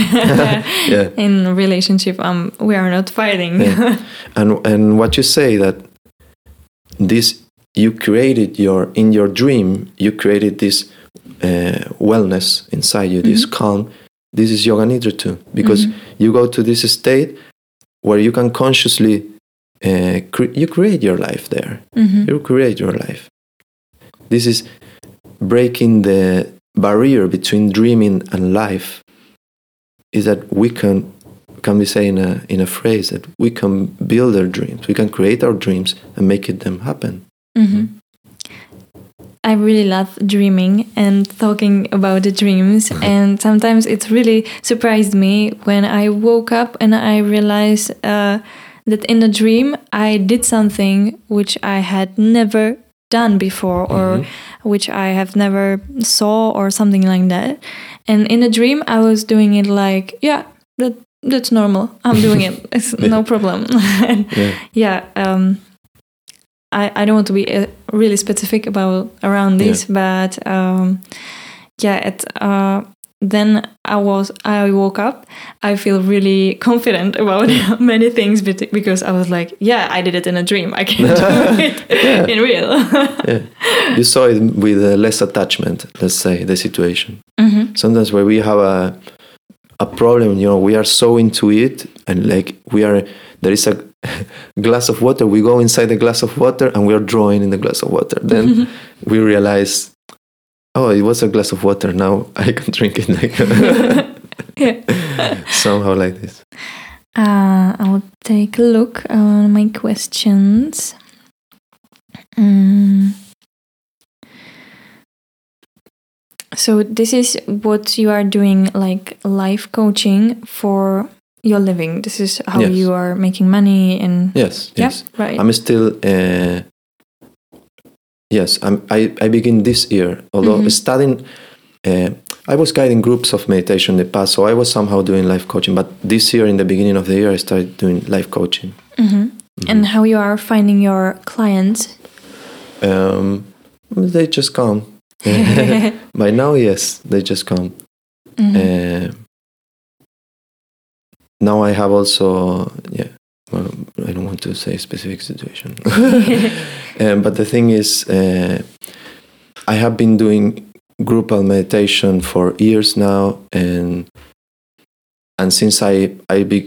yeah. In relationship, um, we are not fighting. yeah. And and what you say, that this, you created your, in your dream, you created this uh, wellness inside you, this mm-hmm. calm. This is yoga nidra too, because mm-hmm. you go to this state where you can consciously, uh, cre- you create your life there. Mm-hmm. You create your life. This is breaking the barrier between dreaming and life, is that we can, can we say in a, in a phrase, that we can build our dreams, we can create our dreams and make it them happen. Mm-hmm. I really love dreaming and talking about the dreams, and sometimes it really surprised me when I woke up and I realized uh, that in a dream I did something which I had never done before, or mm-hmm. which I have never saw or something like that. And in a dream I was doing it like, yeah, that that's normal. I'm doing it. It's yeah. no problem. yeah. yeah um, I, I don't want to be uh, really specific about around this, yeah. but um, yeah, it, uh, then I was I woke up. I feel really confident about many things because I was like, yeah, I did it in a dream. I can do it yeah. in real. yeah. You saw it with uh, less attachment, let's say, the situation. Mm-hmm. Sometimes when we have a a problem, you know, we are so into it, and like we are, there is a glass of water, we go inside the glass of water and we are drawing in the glass of water, then we realize, oh, it was a glass of water, now I can drink it like somehow like this. uh, I'll take a look on my questions. um, so this is what you are doing, like life coaching for your living. This is how yes. you are making money, and yes, yeah, yes, right. I'm still. Uh, yes, I'm. I, I begin this year. Although mm-hmm. studying, uh, I was guiding groups of meditation in the past, so I was somehow doing life coaching. But this year, in the beginning of the year, I started doing life coaching. Mm-hmm. Mm-hmm. And how you are finding your clients? Um, they just come. By now, yes, they just come. Mm-hmm. Uh, Now I have also, yeah, well, I don't want to say specific situation. um, but the thing is, uh, I have been doing Grupal meditation for years now. And and since I, I be,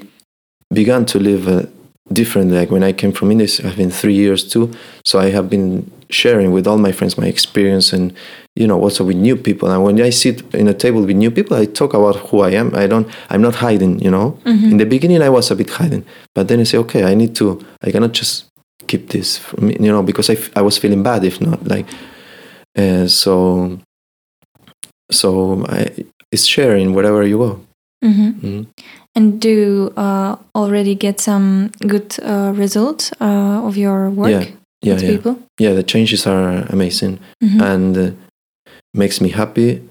began to live uh, differently, like when I came from India, I've been three years too. So I have been sharing with all my friends my experience, and, you know, also with new people. And when I sit in a table with new people, I talk about who I am. I don't, I'm not hiding, you know. Mm-hmm. In the beginning, I was a bit hiding. But then I say, okay, I need to, I cannot just keep this for me, you know, because I, f- I was feeling bad if not. Like, uh, so, so I, it's sharing wherever you go. Mm-hmm. Mm-hmm. And do you uh, already get some good uh, results uh, of your work? Yeah. Yeah, yeah. People? Yeah, the changes are amazing, mm-hmm. and uh, makes me happy,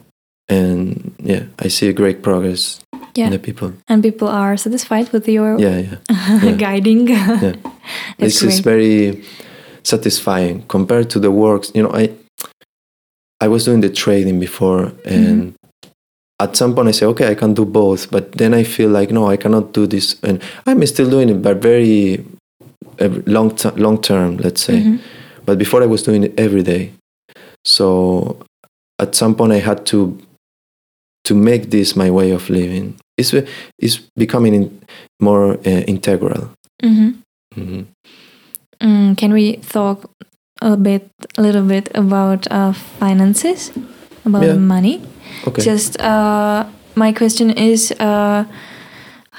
and yeah, I see a great progress yeah. in the people. And people are satisfied with your yeah, yeah, yeah. guiding. Yeah. That's this great. Is very satisfying compared to the works. You know, I I was doing the trading before, and mm-hmm. at some point I say, okay, I can do both, but then I feel like no, I cannot do this, and I'm still doing it, but very uh, long t- long term, let's say. Mm-hmm. But before I was doing it every day, so at some point I had to to make this my way of living. It's it's becoming in, more uh, integral. Mm-hmm. Mm-hmm. Mm, can we talk a bit, a little bit about uh, finances, about yeah. money? Okay. Just uh, my question is uh,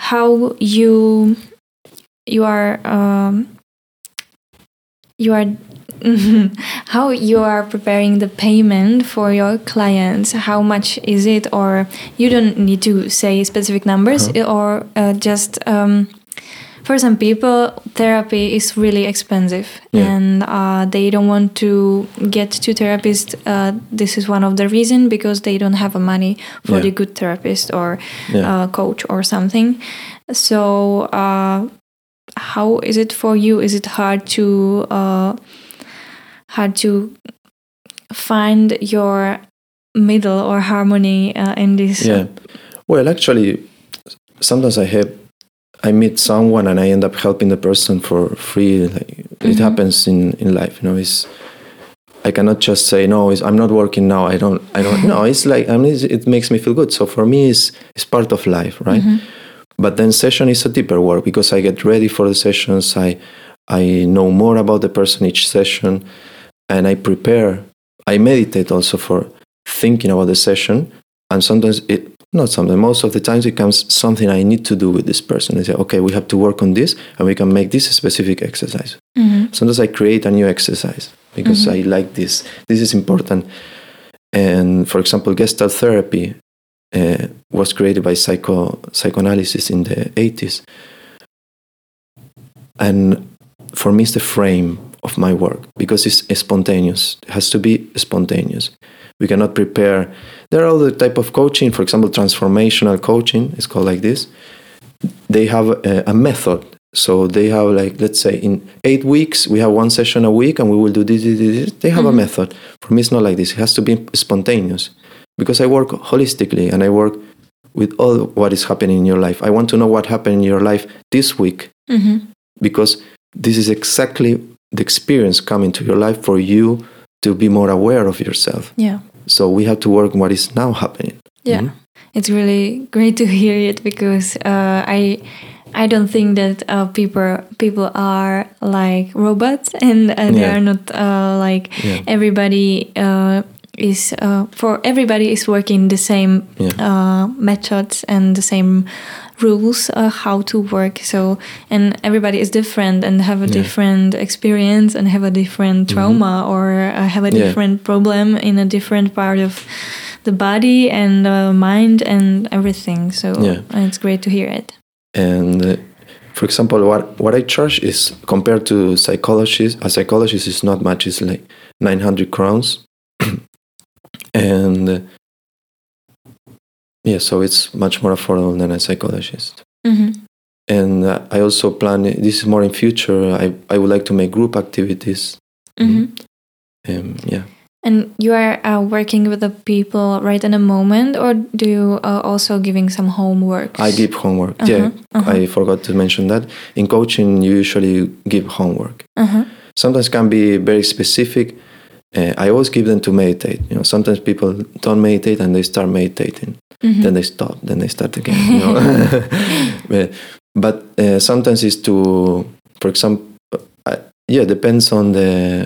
how you you are um, you are how you are preparing the payment for your clients. How much is it, or you don't need to say specific numbers, uh-huh. or uh, just. Um, For some people, therapy is really expensive, yeah. and uh, they don't want to get to therapists. Uh, this is one of the reasons, because they don't have the money for yeah. the good therapist or yeah. uh, coach or something. So uh, how is it for you? Is it hard to uh, hard to find your middle or harmony uh, in this? Yeah. Well, actually, sometimes I have I meet someone and I end up helping the person for free. Like, mm-hmm. It happens in, in life, you know. It's I cannot just say no. It's, I'm not working now. I don't. I don't. No. It's like I mean, it's, it makes me feel good. So for me, it's it's part of life, right? Mm-hmm. But then session is a deeper work because I get ready for the sessions. I I know more about the person each session, and I prepare. I meditate also for thinking about the session, and sometimes it. Not something. Most of the times it comes something I need to do with this person. I say, okay, we have to work on this and we can make this a specific exercise. Mm-hmm. Sometimes I create a new exercise because mm-hmm. I like this. This is important. And for example, Gestalt therapy uh, was created by psycho psychoanalysis in the eighties. And for me, it's the frame of my work because it's spontaneous. It has to be spontaneous. We cannot prepare. There are other type of coaching, for example, transformational coaching. It's called like this. They have a, a method. So they have like, let's say in eight weeks, we have one session a week and we will do this, this, this. They have mm-hmm. a method. For me, it's not like this. It has to be spontaneous because I work holistically and I work with all what is happening in your life. I want to know what happened in your life this week mm-hmm. because this is exactly the experience coming to your life for you to be more aware of yourself. Yeah. So we have to work on what is now happening. Yeah, mm-hmm. It's really great to hear it because uh, I I don't think that uh, people people are like robots and uh, they yeah. are not uh, like yeah. everybody uh, is uh, for everybody is working the same yeah. uh, methods and the same rules uh, how to work. So and everybody is different and have a yeah. different experience and have a different trauma mm-hmm. or uh, have a different yeah. problem in a different part of the body and uh, mind and everything. So yeah. it's great to hear it. And uh, for example, what what I charge is compared to psychologists. A psychologist is not much. It's like nine hundred crowns, and uh, yeah, so it's much more affordable than a psychologist. Mm-hmm. And uh, I also plan, this is more in future, I, I would like to make group activities. Mm-hmm. Um, yeah. And you are uh, working with the people right in a moment, or do you uh, also giving some homework? I give homework, uh-huh. yeah. Uh-huh. I forgot to mention that. In coaching, you usually give homework. Uh-huh. Sometimes can be very specific. Uh, I always give them to meditate. You know, sometimes people don't meditate and they start meditating. Mm-hmm. Then they stop. Then they start again. You know? but but uh, sometimes it's to, for example, uh, yeah, depends on the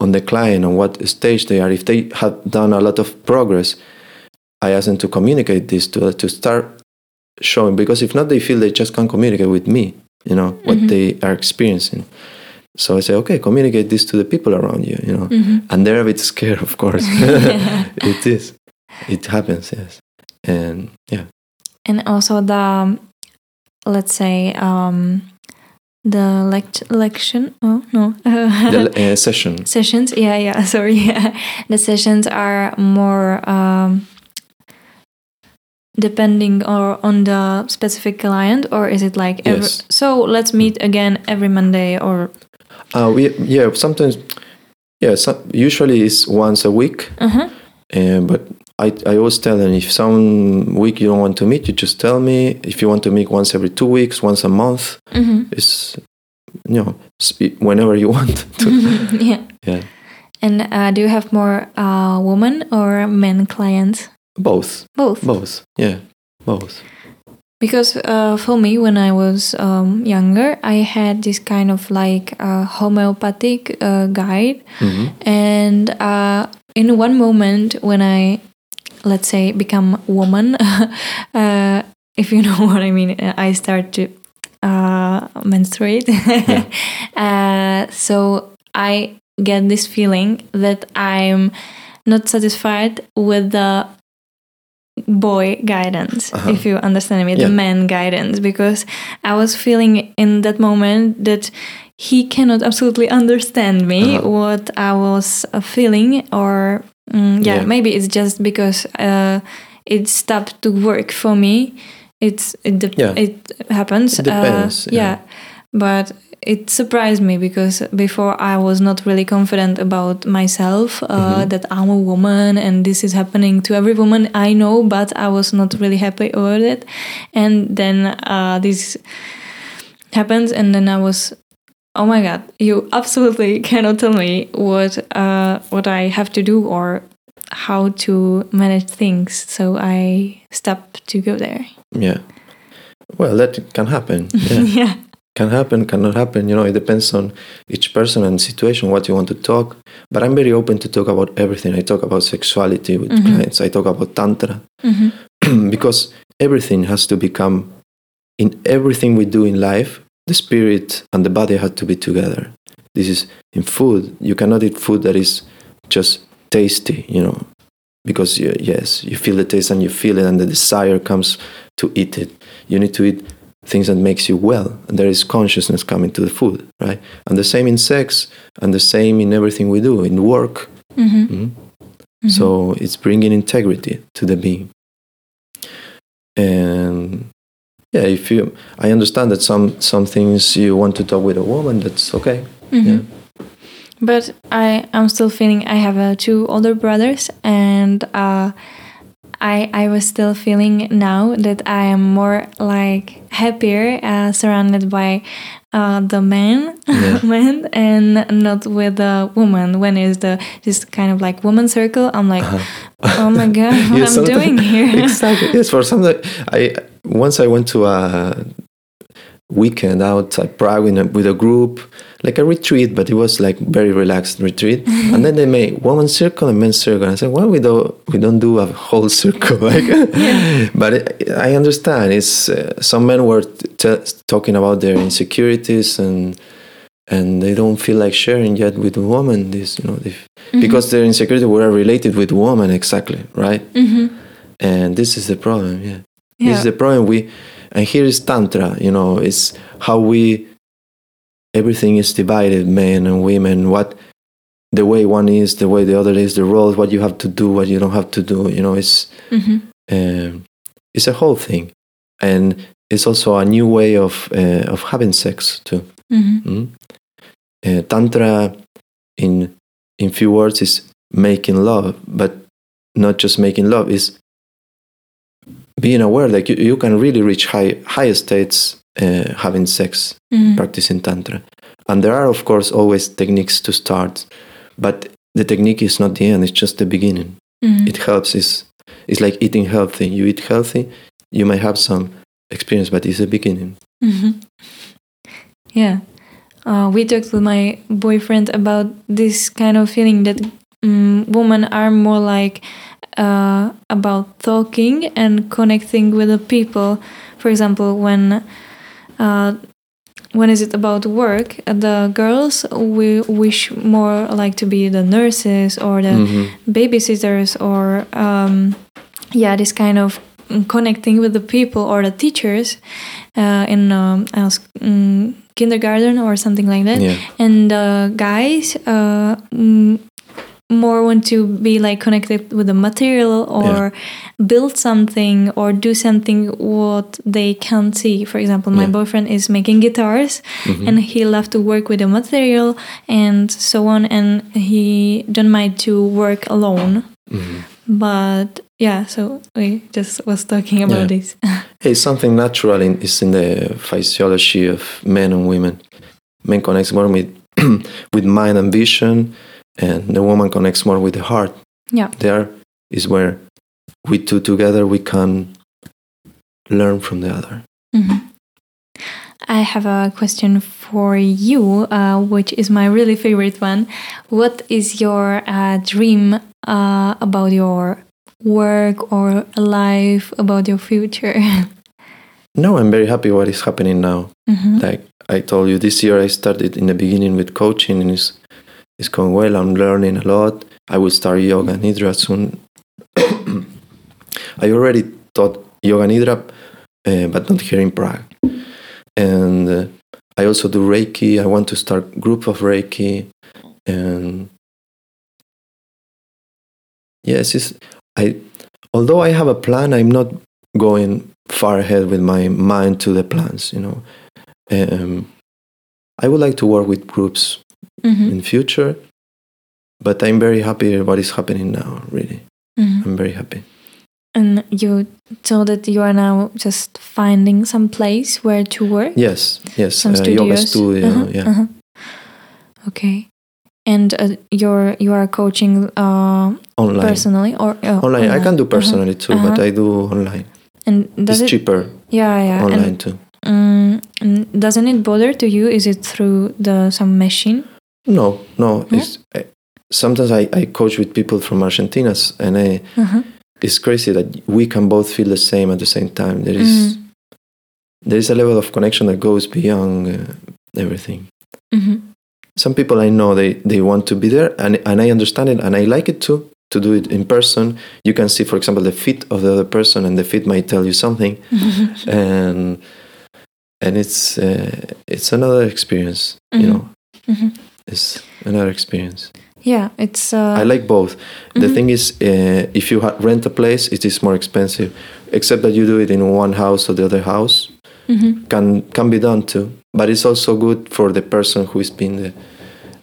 on the client, on what stage they are. If they have done a lot of progress, I ask them to communicate this to uh, to start showing, because if not, they feel they just can't communicate with me. You know what mm-hmm. they are experiencing. So I say, okay, communicate this to the people around you, you know. Mm-hmm. And they're a bit scared, of course. It is. It happens, yes. And, yeah. And also the, let's say, um, the lect- lection, oh, no. the uh, session. Sessions, yeah, yeah, sorry. The sessions are more... Um, depending or on the specific client, or is it like every, yes. so let's meet again every Monday or uh we yeah sometimes yeah some, usually it's once a week uh-huh. uh, but I, I always tell them, if some week you don't want to meet, you just tell me. If you want to meet once every two weeks, once a month, mm-hmm. it's, you know, whenever you want to. yeah. yeah. And uh, do you have more uh, women or men clients? Both. Both? Both, yeah, both. Because uh, for me, when I was um, younger, I had this kind of like uh, homeopathic uh, guide. Mm-hmm. And uh, in one moment when I... let's say, become woman, uh, if you know what I mean, I start to uh, menstruate. yeah. uh, so I get this feeling that I'm not satisfied with the boy guidance, uh-huh. if you understand me, yeah. the man guidance, because I was feeling in that moment that he cannot absolutely understand me, uh-huh. what I was feeling, or... Mm, yeah, yeah, maybe it's just because uh, it stopped to work for me. It's it de- yeah. it happens. It depends, uh, yeah. yeah, but it surprised me because before I was not really confident about myself, uh, mm-hmm. that I'm a woman and this is happening to every woman I know. But I was not really happy about it, and then uh, this happens, and then I was. Oh my God! You absolutely cannot tell me what uh, what I have to do or how to manage things. So I stopped to go there. Yeah, well, that can happen. Yeah, yeah. Can happen, cannot happen. You know, it depends on each person and situation what you want to talk. But I'm very open to talk about everything. I talk about sexuality with mm-hmm. clients. I talk about tantra mm-hmm. because everything has to become in everything we do in life. The spirit and the body had to be together. This is in food. You cannot eat food that is just tasty, you know, because you, yes, you feel the taste and you feel it and the desire comes to eat it. You need to eat things that makes you well. And there is consciousness coming to the food, right? And the same in sex and the same in everything we do, in work. Mm-hmm. Mm-hmm. Mm-hmm. So it's bringing integrity to the being. And... yeah, if you, I understand that some, some things you want to talk with a woman, that's okay. Mm-hmm. Yeah. But I, I'm still feeling, I have uh, two older brothers, and uh, I, I was still feeling now that I am more like happier, uh, surrounded by uh, the men, yeah. men, and not with the woman. When is the this kind of like woman circle? I'm like, uh-huh. oh my God, what yes, I'm doing here? Exactly. Yes, for something I. Once I went to a weekend out at Prague in a, with a group, like a retreat, but it was like very relaxed retreat. And then they made women's circle and men's circle. And I said, well, we don't, we don't do a whole circle. Like, yeah. But it, I understand. It's uh, some men were t- talking about their insecurities and and they don't feel like sharing yet with women. This, you know, they, mm-hmm. because their insecurities were related with women, exactly, right? Mm-hmm. And this is the problem, yeah. Yeah. It's the problem we, and here is Tantra, you know, it's how we, everything is divided, men and women, what, the way one is, the way the other is, the roles, what you have to do, what you don't have to do, you know, it's, mm-hmm. uh, it's a whole thing. And it's also a new way of, uh, of having sex too. Mm-hmm. Mm-hmm. Uh, Tantra, in, in few words, is making love, but not just making love, it's being aware that you, you can really reach high higher states uh, having sex, mm-hmm. practicing Tantra. And there are, of course, always techniques to start, but the technique is not the end, it's just the beginning. Mm-hmm. It helps. It's, it's like eating healthy. You eat healthy, you may have some experience, but it's a beginning. Mm-hmm. Yeah. Uh, we talked with my boyfriend about this kind of feeling that um, women are more like... Uh, about talking and connecting with the people. For example, when uh, when is it about work? The girls we wish more like to be the nurses or the mm-hmm. babysitters or um, yeah, this kind of connecting with the people or the teachers uh, in um, um, kindergarten or something like that. Yeah. And the uh, guys. Uh, mm, more want to be like connected with the material or yeah. build something or do something what they can't see. For example, my yeah. boyfriend is making guitars mm-hmm. and he loves to work with the material and so on, and he don't mind to work alone. Mm-hmm. But yeah, so we just was talking about yeah. this. It's something natural. In, it's in the physiology of men and women. Men connects more with with mind and vision, and the woman connects more with the heart. Yeah, there is where we two together we can learn from the other. Mm-hmm. I have a question for you, uh, which is my really favorite one. What is your uh, dream uh, about your work or life, about your future? No, I'm very happy what is happening now. Mm-hmm. Like I told you, this year I started in the beginning with coaching, and it's, it's going well. I'm learning a lot. I will start yoga nidra soon. I already taught yoga nidra, uh, but not here in Prague. And uh, I also do Reiki. I want to start group of Reiki. And yes, it's, I. Although I have a plan, I'm not going far ahead with my mind to the plans, you know. Um, I would like to work with groups mm-hmm. in future, but I'm very happy what is happening now, really. Mm-hmm. I'm very happy. And you told that you are now just finding some place where to work? Yes, yes. Some uh, yoga studio, uh-huh, yeah. Uh-huh. Okay. And uh, you're, you are coaching uh, online. personally? or oh, Online. I can do personally uh-huh. too, uh-huh. but I do online. And does it's it, cheaper. Yeah, yeah. Online and, too. Um, and doesn't it bother to you? Is it through the some machine? No, no. Yeah? It's, I, sometimes I, I coach with people from Argentina, and I, uh-huh. it's crazy that we can both feel the same at the same time. There is mm-hmm. there is a level of connection that goes beyond uh, everything. Mm-hmm. Some people I know, they, they want to be there, and, and I understand it, and I like it too, to do it in person. You can see, for example, the feet of the other person, and the feet might tell you something. Mm-hmm. And... And it's uh, it's another experience, mm-hmm. you know. Mm-hmm. It's another experience. Yeah, it's... Uh, I like both. Mm-hmm. The thing is, uh, if you ha- rent a place, it is more expensive. Except that you do it in one house or the other house. Mm-hmm. Can can be done too. But it's also good for the person who is being the,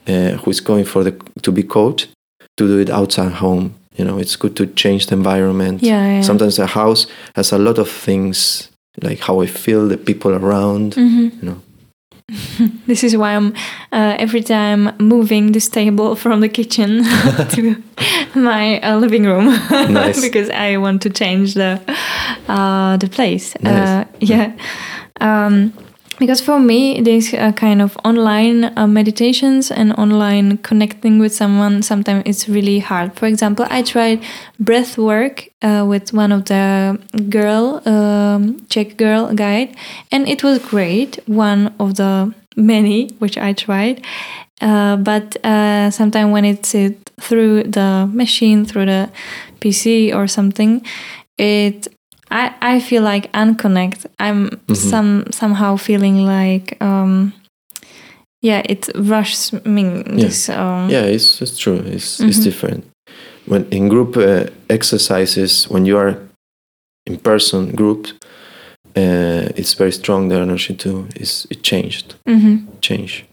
uh, who is going for the to be coached, to do it outside home. You know, it's good to change the environment. Yeah, yeah. Sometimes a house has a lot of things, like how I feel, the people around, mm-hmm. you know. This is why I'm uh, every time moving this table from the kitchen to my uh, living room. Nice. Because I want to change the uh, the place. Nice. Uh, yeah. Um, because for me, these uh, kind of online uh, meditations and online connecting with someone, sometimes it's really hard. For example, I tried breath work uh, with one of the girl, um, Czech girl guide, and it was great. One of the many which I tried. Uh, but uh, sometimes when it's it, through the machine, through the P C or something, it... I, I feel like unconnect. I'm mm-hmm. some somehow feeling like um, yeah, it rushes me. Yeah, this, um, yeah it's it's true. It's mm-hmm. it's different. When in group uh, exercises, when you are in person group, uh, it's very strong. The energy too is it changed. Mm-hmm. Change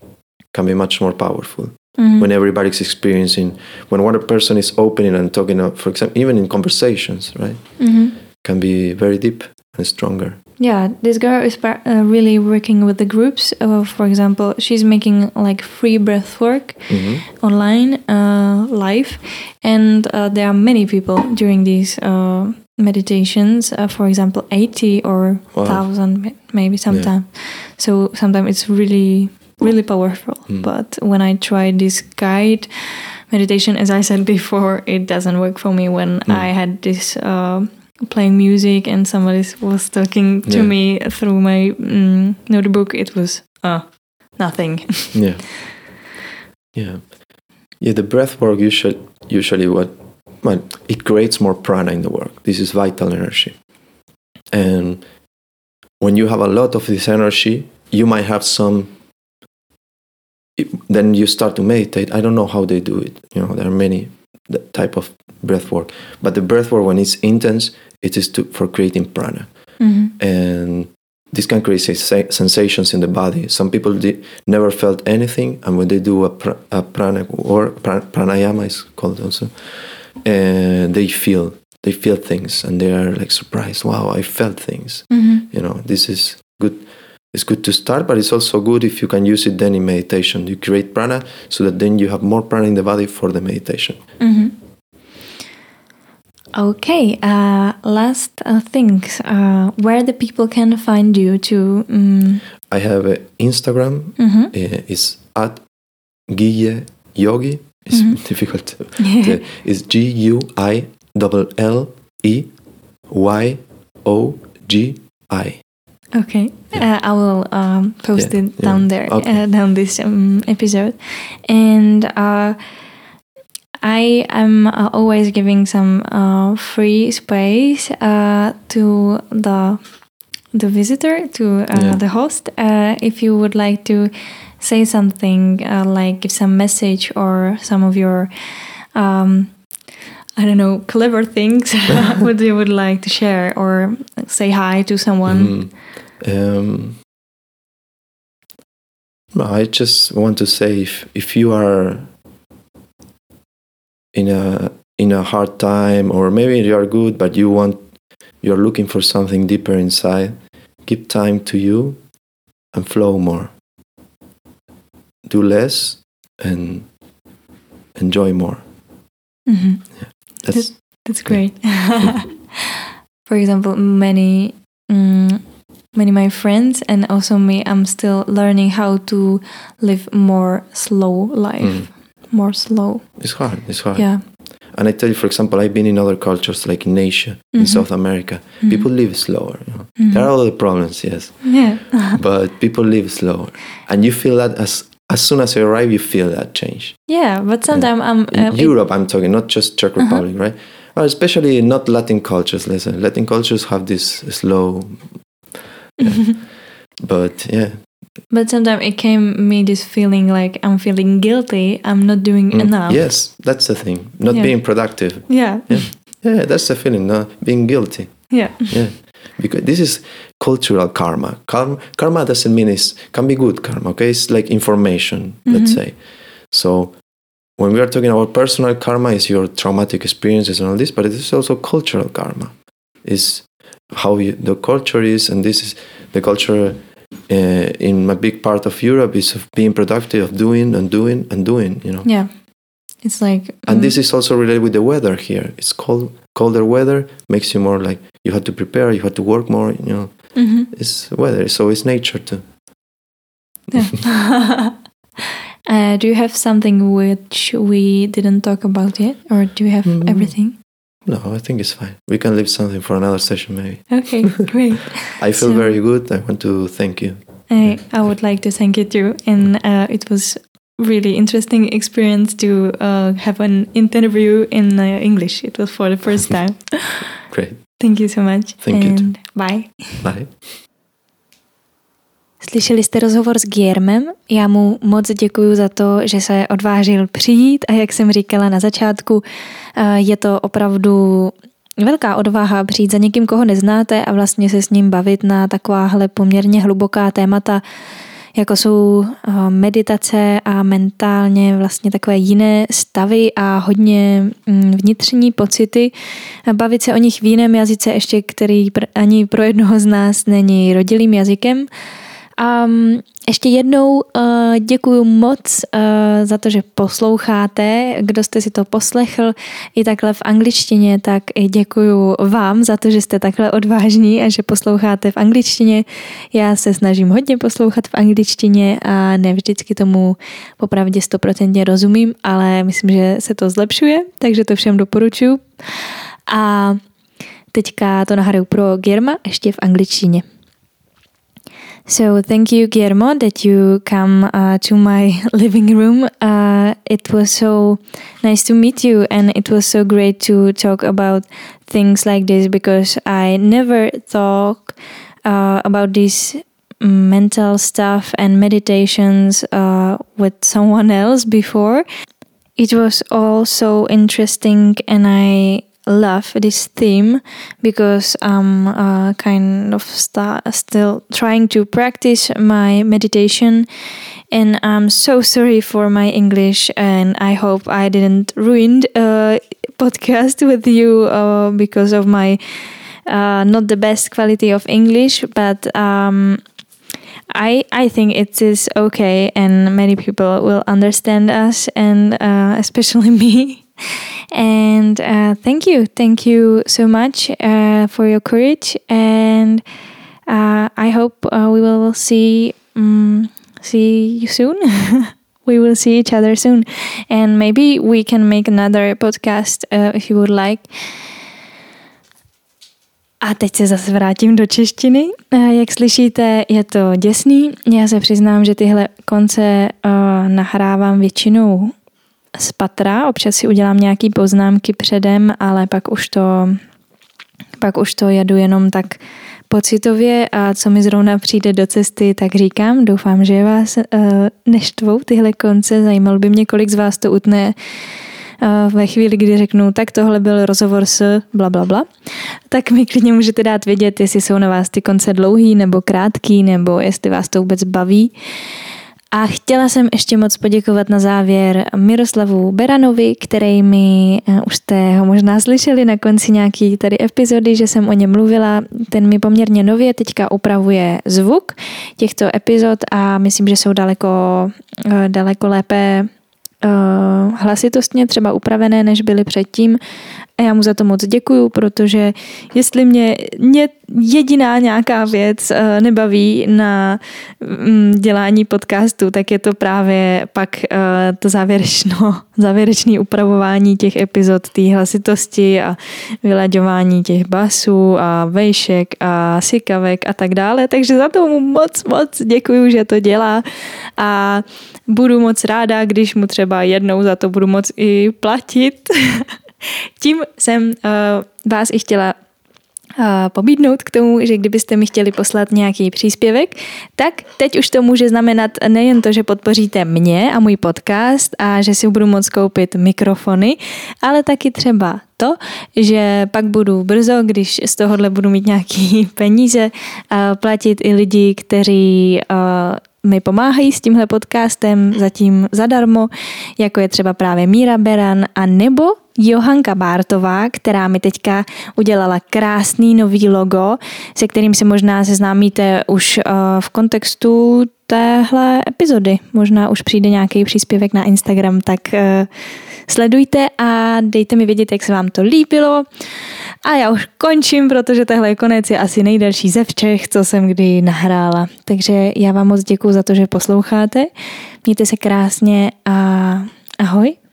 can be much more powerful. Mm-hmm. When everybody's experiencing, when one person is opening and talking, for example, even in conversations, right? Mm-hmm. Can be very deep and stronger. Yeah, this girl is uh, really working with the groups. Uh, for example, she's making like free breath work mm-hmm. online, uh, live. And uh, there are many people during these uh, meditations, uh, for example, eighty or wow. one thousand maybe sometimes. Yeah. So sometimes it's really, really powerful. Mm. But when I try this guide meditation, as I said before, it doesn't work for me when mm. I had this... Uh, playing music and somebody was talking to yeah. me through my mm, notebook, it was uh, nothing. yeah. Yeah. Yeah, the breath work usually, usually what, well, it creates more prana in the work. This is vital energy. And when you have a lot of this energy, you might have some, it, then you start to meditate. I don't know how they do it. You know, there are many that type of breath work. But the breath work, when it's intense, it is to, for creating prana. Mm-hmm. And this can create se- sensations in the body. Some people di- never felt anything, and when they do a, pr- a prana or pr- pranayama is called also, and they feel they feel things, and they are like surprised. Wow, I felt things. Mm-hmm. You know, this is good. It's good to start, but it's also good if you can use it then in meditation. You create prana so that then you have more prana in the body for the meditation. Mm-hmm. Okay, uh, last uh, thing, uh, where the people can find you to... Um... I have a Instagram, mm-hmm. uh, it's at Guille Yogi, it's mm-hmm. difficult to, to... It's G U I L L E Y O G I. Okay, yeah. uh, I will um, post yeah, it down yeah. there, okay. uh, down this um, episode. And... Uh, I am uh, always giving some uh, free space uh, to the the visitor, to uh, yeah. the host. Uh, if you would like to say something, uh, like give some message or some of your, um, I don't know, clever things, what you would like to share or say hi to someone. Mm. Um, no, I just want to say if, if you are... in a in a hard time, or maybe you are good but you want you're looking for something deeper inside, give time to you and flow more. Do less and enjoy more. Mm-hmm. Yeah, that's, that's that's great. Yeah. For example, many um, many of my friends and also me, I'm still learning how to live more slow life. Mm. More slow. It's hard. It's hard. Yeah. And I tell you, for example, I've been in other cultures like in Asia, mm-hmm. in South America. Mm-hmm. People live slower. You know? Mm-hmm. There are other problems, yes. Yeah. But people live slower, and you feel that as as soon as you arrive, you feel that change. Yeah, but sometimes yeah. I'm uh, in Europe. I'm talking not just Czech Republic, uh-huh. right? Or especially not Latin cultures. Listen, Latin cultures have this slow. Yeah. But yeah. But sometimes it came me this feeling like I'm feeling guilty. I'm not doing mm. enough. Yes, that's the thing. Not yeah. being productive. Yeah. yeah. Yeah, that's the feeling. No, being guilty. Yeah. Yeah. Because this is cultural karma. Karma, karma doesn't mean it can be good karma. Okay, it's like information. Mm-hmm. Let's say. So when we are talking about personal karma, is your traumatic experiences and all this, but it is also cultural karma. Is how you, the culture is, and this is the culture. Uh, in a big part of Europe is of being productive, of doing and doing and doing, you know. Yeah, it's like... And mm. this is also related with the weather here. It's cold, colder weather makes you more like, you have to prepare, you have to work more, you know. Mm-hmm. It's weather, so it's nature too. Yeah. uh, do you have something which we didn't talk about yet? Or do you have mm. everything? No, I think it's fine. We can leave something for another session, maybe. Okay, great. I feel so, very good. I want to thank you. I, I would like to thank you too. And uh, it was really interesting experience to uh, have an interview in uh, English. It was for the first time. Great. Thank you so much. Thank and you too. Bye. Bye. Slyšeli jste rozhovor s Guillermem. Já mu moc děkuju za to, že se odvážil přijít a jak jsem říkala na začátku, je to opravdu velká odvaha přijít za někým, koho neznáte a vlastně se s ním bavit na takováhle poměrně hluboká témata, jako jsou meditace a mentálně vlastně takové jiné stavy a hodně vnitřní pocity. Bavit se o nich v jiném jazyce ještě, který ani pro jednoho z nás není rodilým jazykem. A ještě jednou děkuju moc za to, že posloucháte, kdo jste si to poslechl i takhle v angličtině, tak děkuju vám za to, že jste takhle odvážní a že posloucháte v angličtině. Já se snažím hodně poslouchat v angličtině a ne vždycky tomu popravdě stoprocentně rozumím, ale myslím, že se to zlepšuje, takže to všem doporučuju. A teďka to nahraju pro Guillerma ještě v angličtině. So thank you, Guillermo, that you come uh, to my living room. Uh, it was so nice to meet you, and it was so great to talk about things like this because I never talk uh, about this mental stuff and meditations uh, with someone else before. it was also interesting, and I love this theme because I'm uh, kind of st- still trying to practice my meditation, and I'm so sorry for my English, and I hope I didn't ruin a podcast with you uh, because of my uh, not the best quality of English, but um, I I think it is okay, and many people will understand us, and uh, especially me. And uh, thank you, thank you so much uh, for your courage, and uh, I hope uh, we will see um, see you soon. We will see each other soon, and maybe we can make another podcast uh, if you would like. A teď se zase vrátím do češtiny. Jak slyšíte, je to děsný. Já se přiznám, že tyhle konce uh, nahrávám většinou z patra. Občas si udělám nějaký poznámky předem, ale pak už to, pak už to jedu jenom tak pocitově, a co mi zrovna přijde do cesty, tak říkám. Doufám, že vás uh, neštvou tyhle konce. Zajímalo by mě, kolik z vás to utne uh, ve chvíli, kdy řeknu, tak tohle byl rozhovor s bla, bla, bla. Tak mi klidně můžete dát vědět, jestli jsou na vás ty konce dlouhý nebo krátký, nebo jestli vás to vůbec baví. A chtěla jsem ještě moc poděkovat na závěr Miroslavu Beranovi, který mi, už jste ho možná slyšeli na konci nějaký tady epizody, že jsem o něm mluvila. Ten mi poměrně nově teďka upravuje zvuk těchto epizod a myslím, že jsou daleko, daleko lépe hlasitostně třeba upravené, než byly předtím. A já mu za to moc děkuju, protože jestli mě, mě jediná nějaká věc nebaví na dělání podcastu, tak je to právě pak to závěrečné závěrečné upravování těch epizod, té hlasitosti a vylaďování těch basů a vejšek a sikavek a tak dále. Takže za to mu moc, moc děkuju, že to dělá, a budu moc ráda, když mu třeba jednou za to budu moc i platit. Tím jsem uh, vás i chtěla uh, pobídnout k tomu, že kdybyste mi chtěli poslat nějaký příspěvek, tak teď už to může znamenat nejen to, že podpoříte mě a můj podcast a že si budu moct koupit mikrofony, ale taky třeba to, že pak budu brzo, když z tohohle budu mít nějaký peníze, uh, platit i lidi, kteří uh, mi pomáhají s tímhle podcastem zatím zadarmo, jako je třeba právě Míra Beran a nebo Johanka Bártová, která mi teďka udělala krásný nový logo, se kterým se možná seznámíte už v kontextu téhle epizody. Možná už přijde nějaký příspěvek na Instagram, tak sledujte a dejte mi vědět, jak se vám to líbilo. A já už končím, protože tahle konec je asi nejdelší ze všech, co jsem kdy nahrála. Takže já vám moc děkuju za to, že posloucháte. Mějte se krásně a ahoj.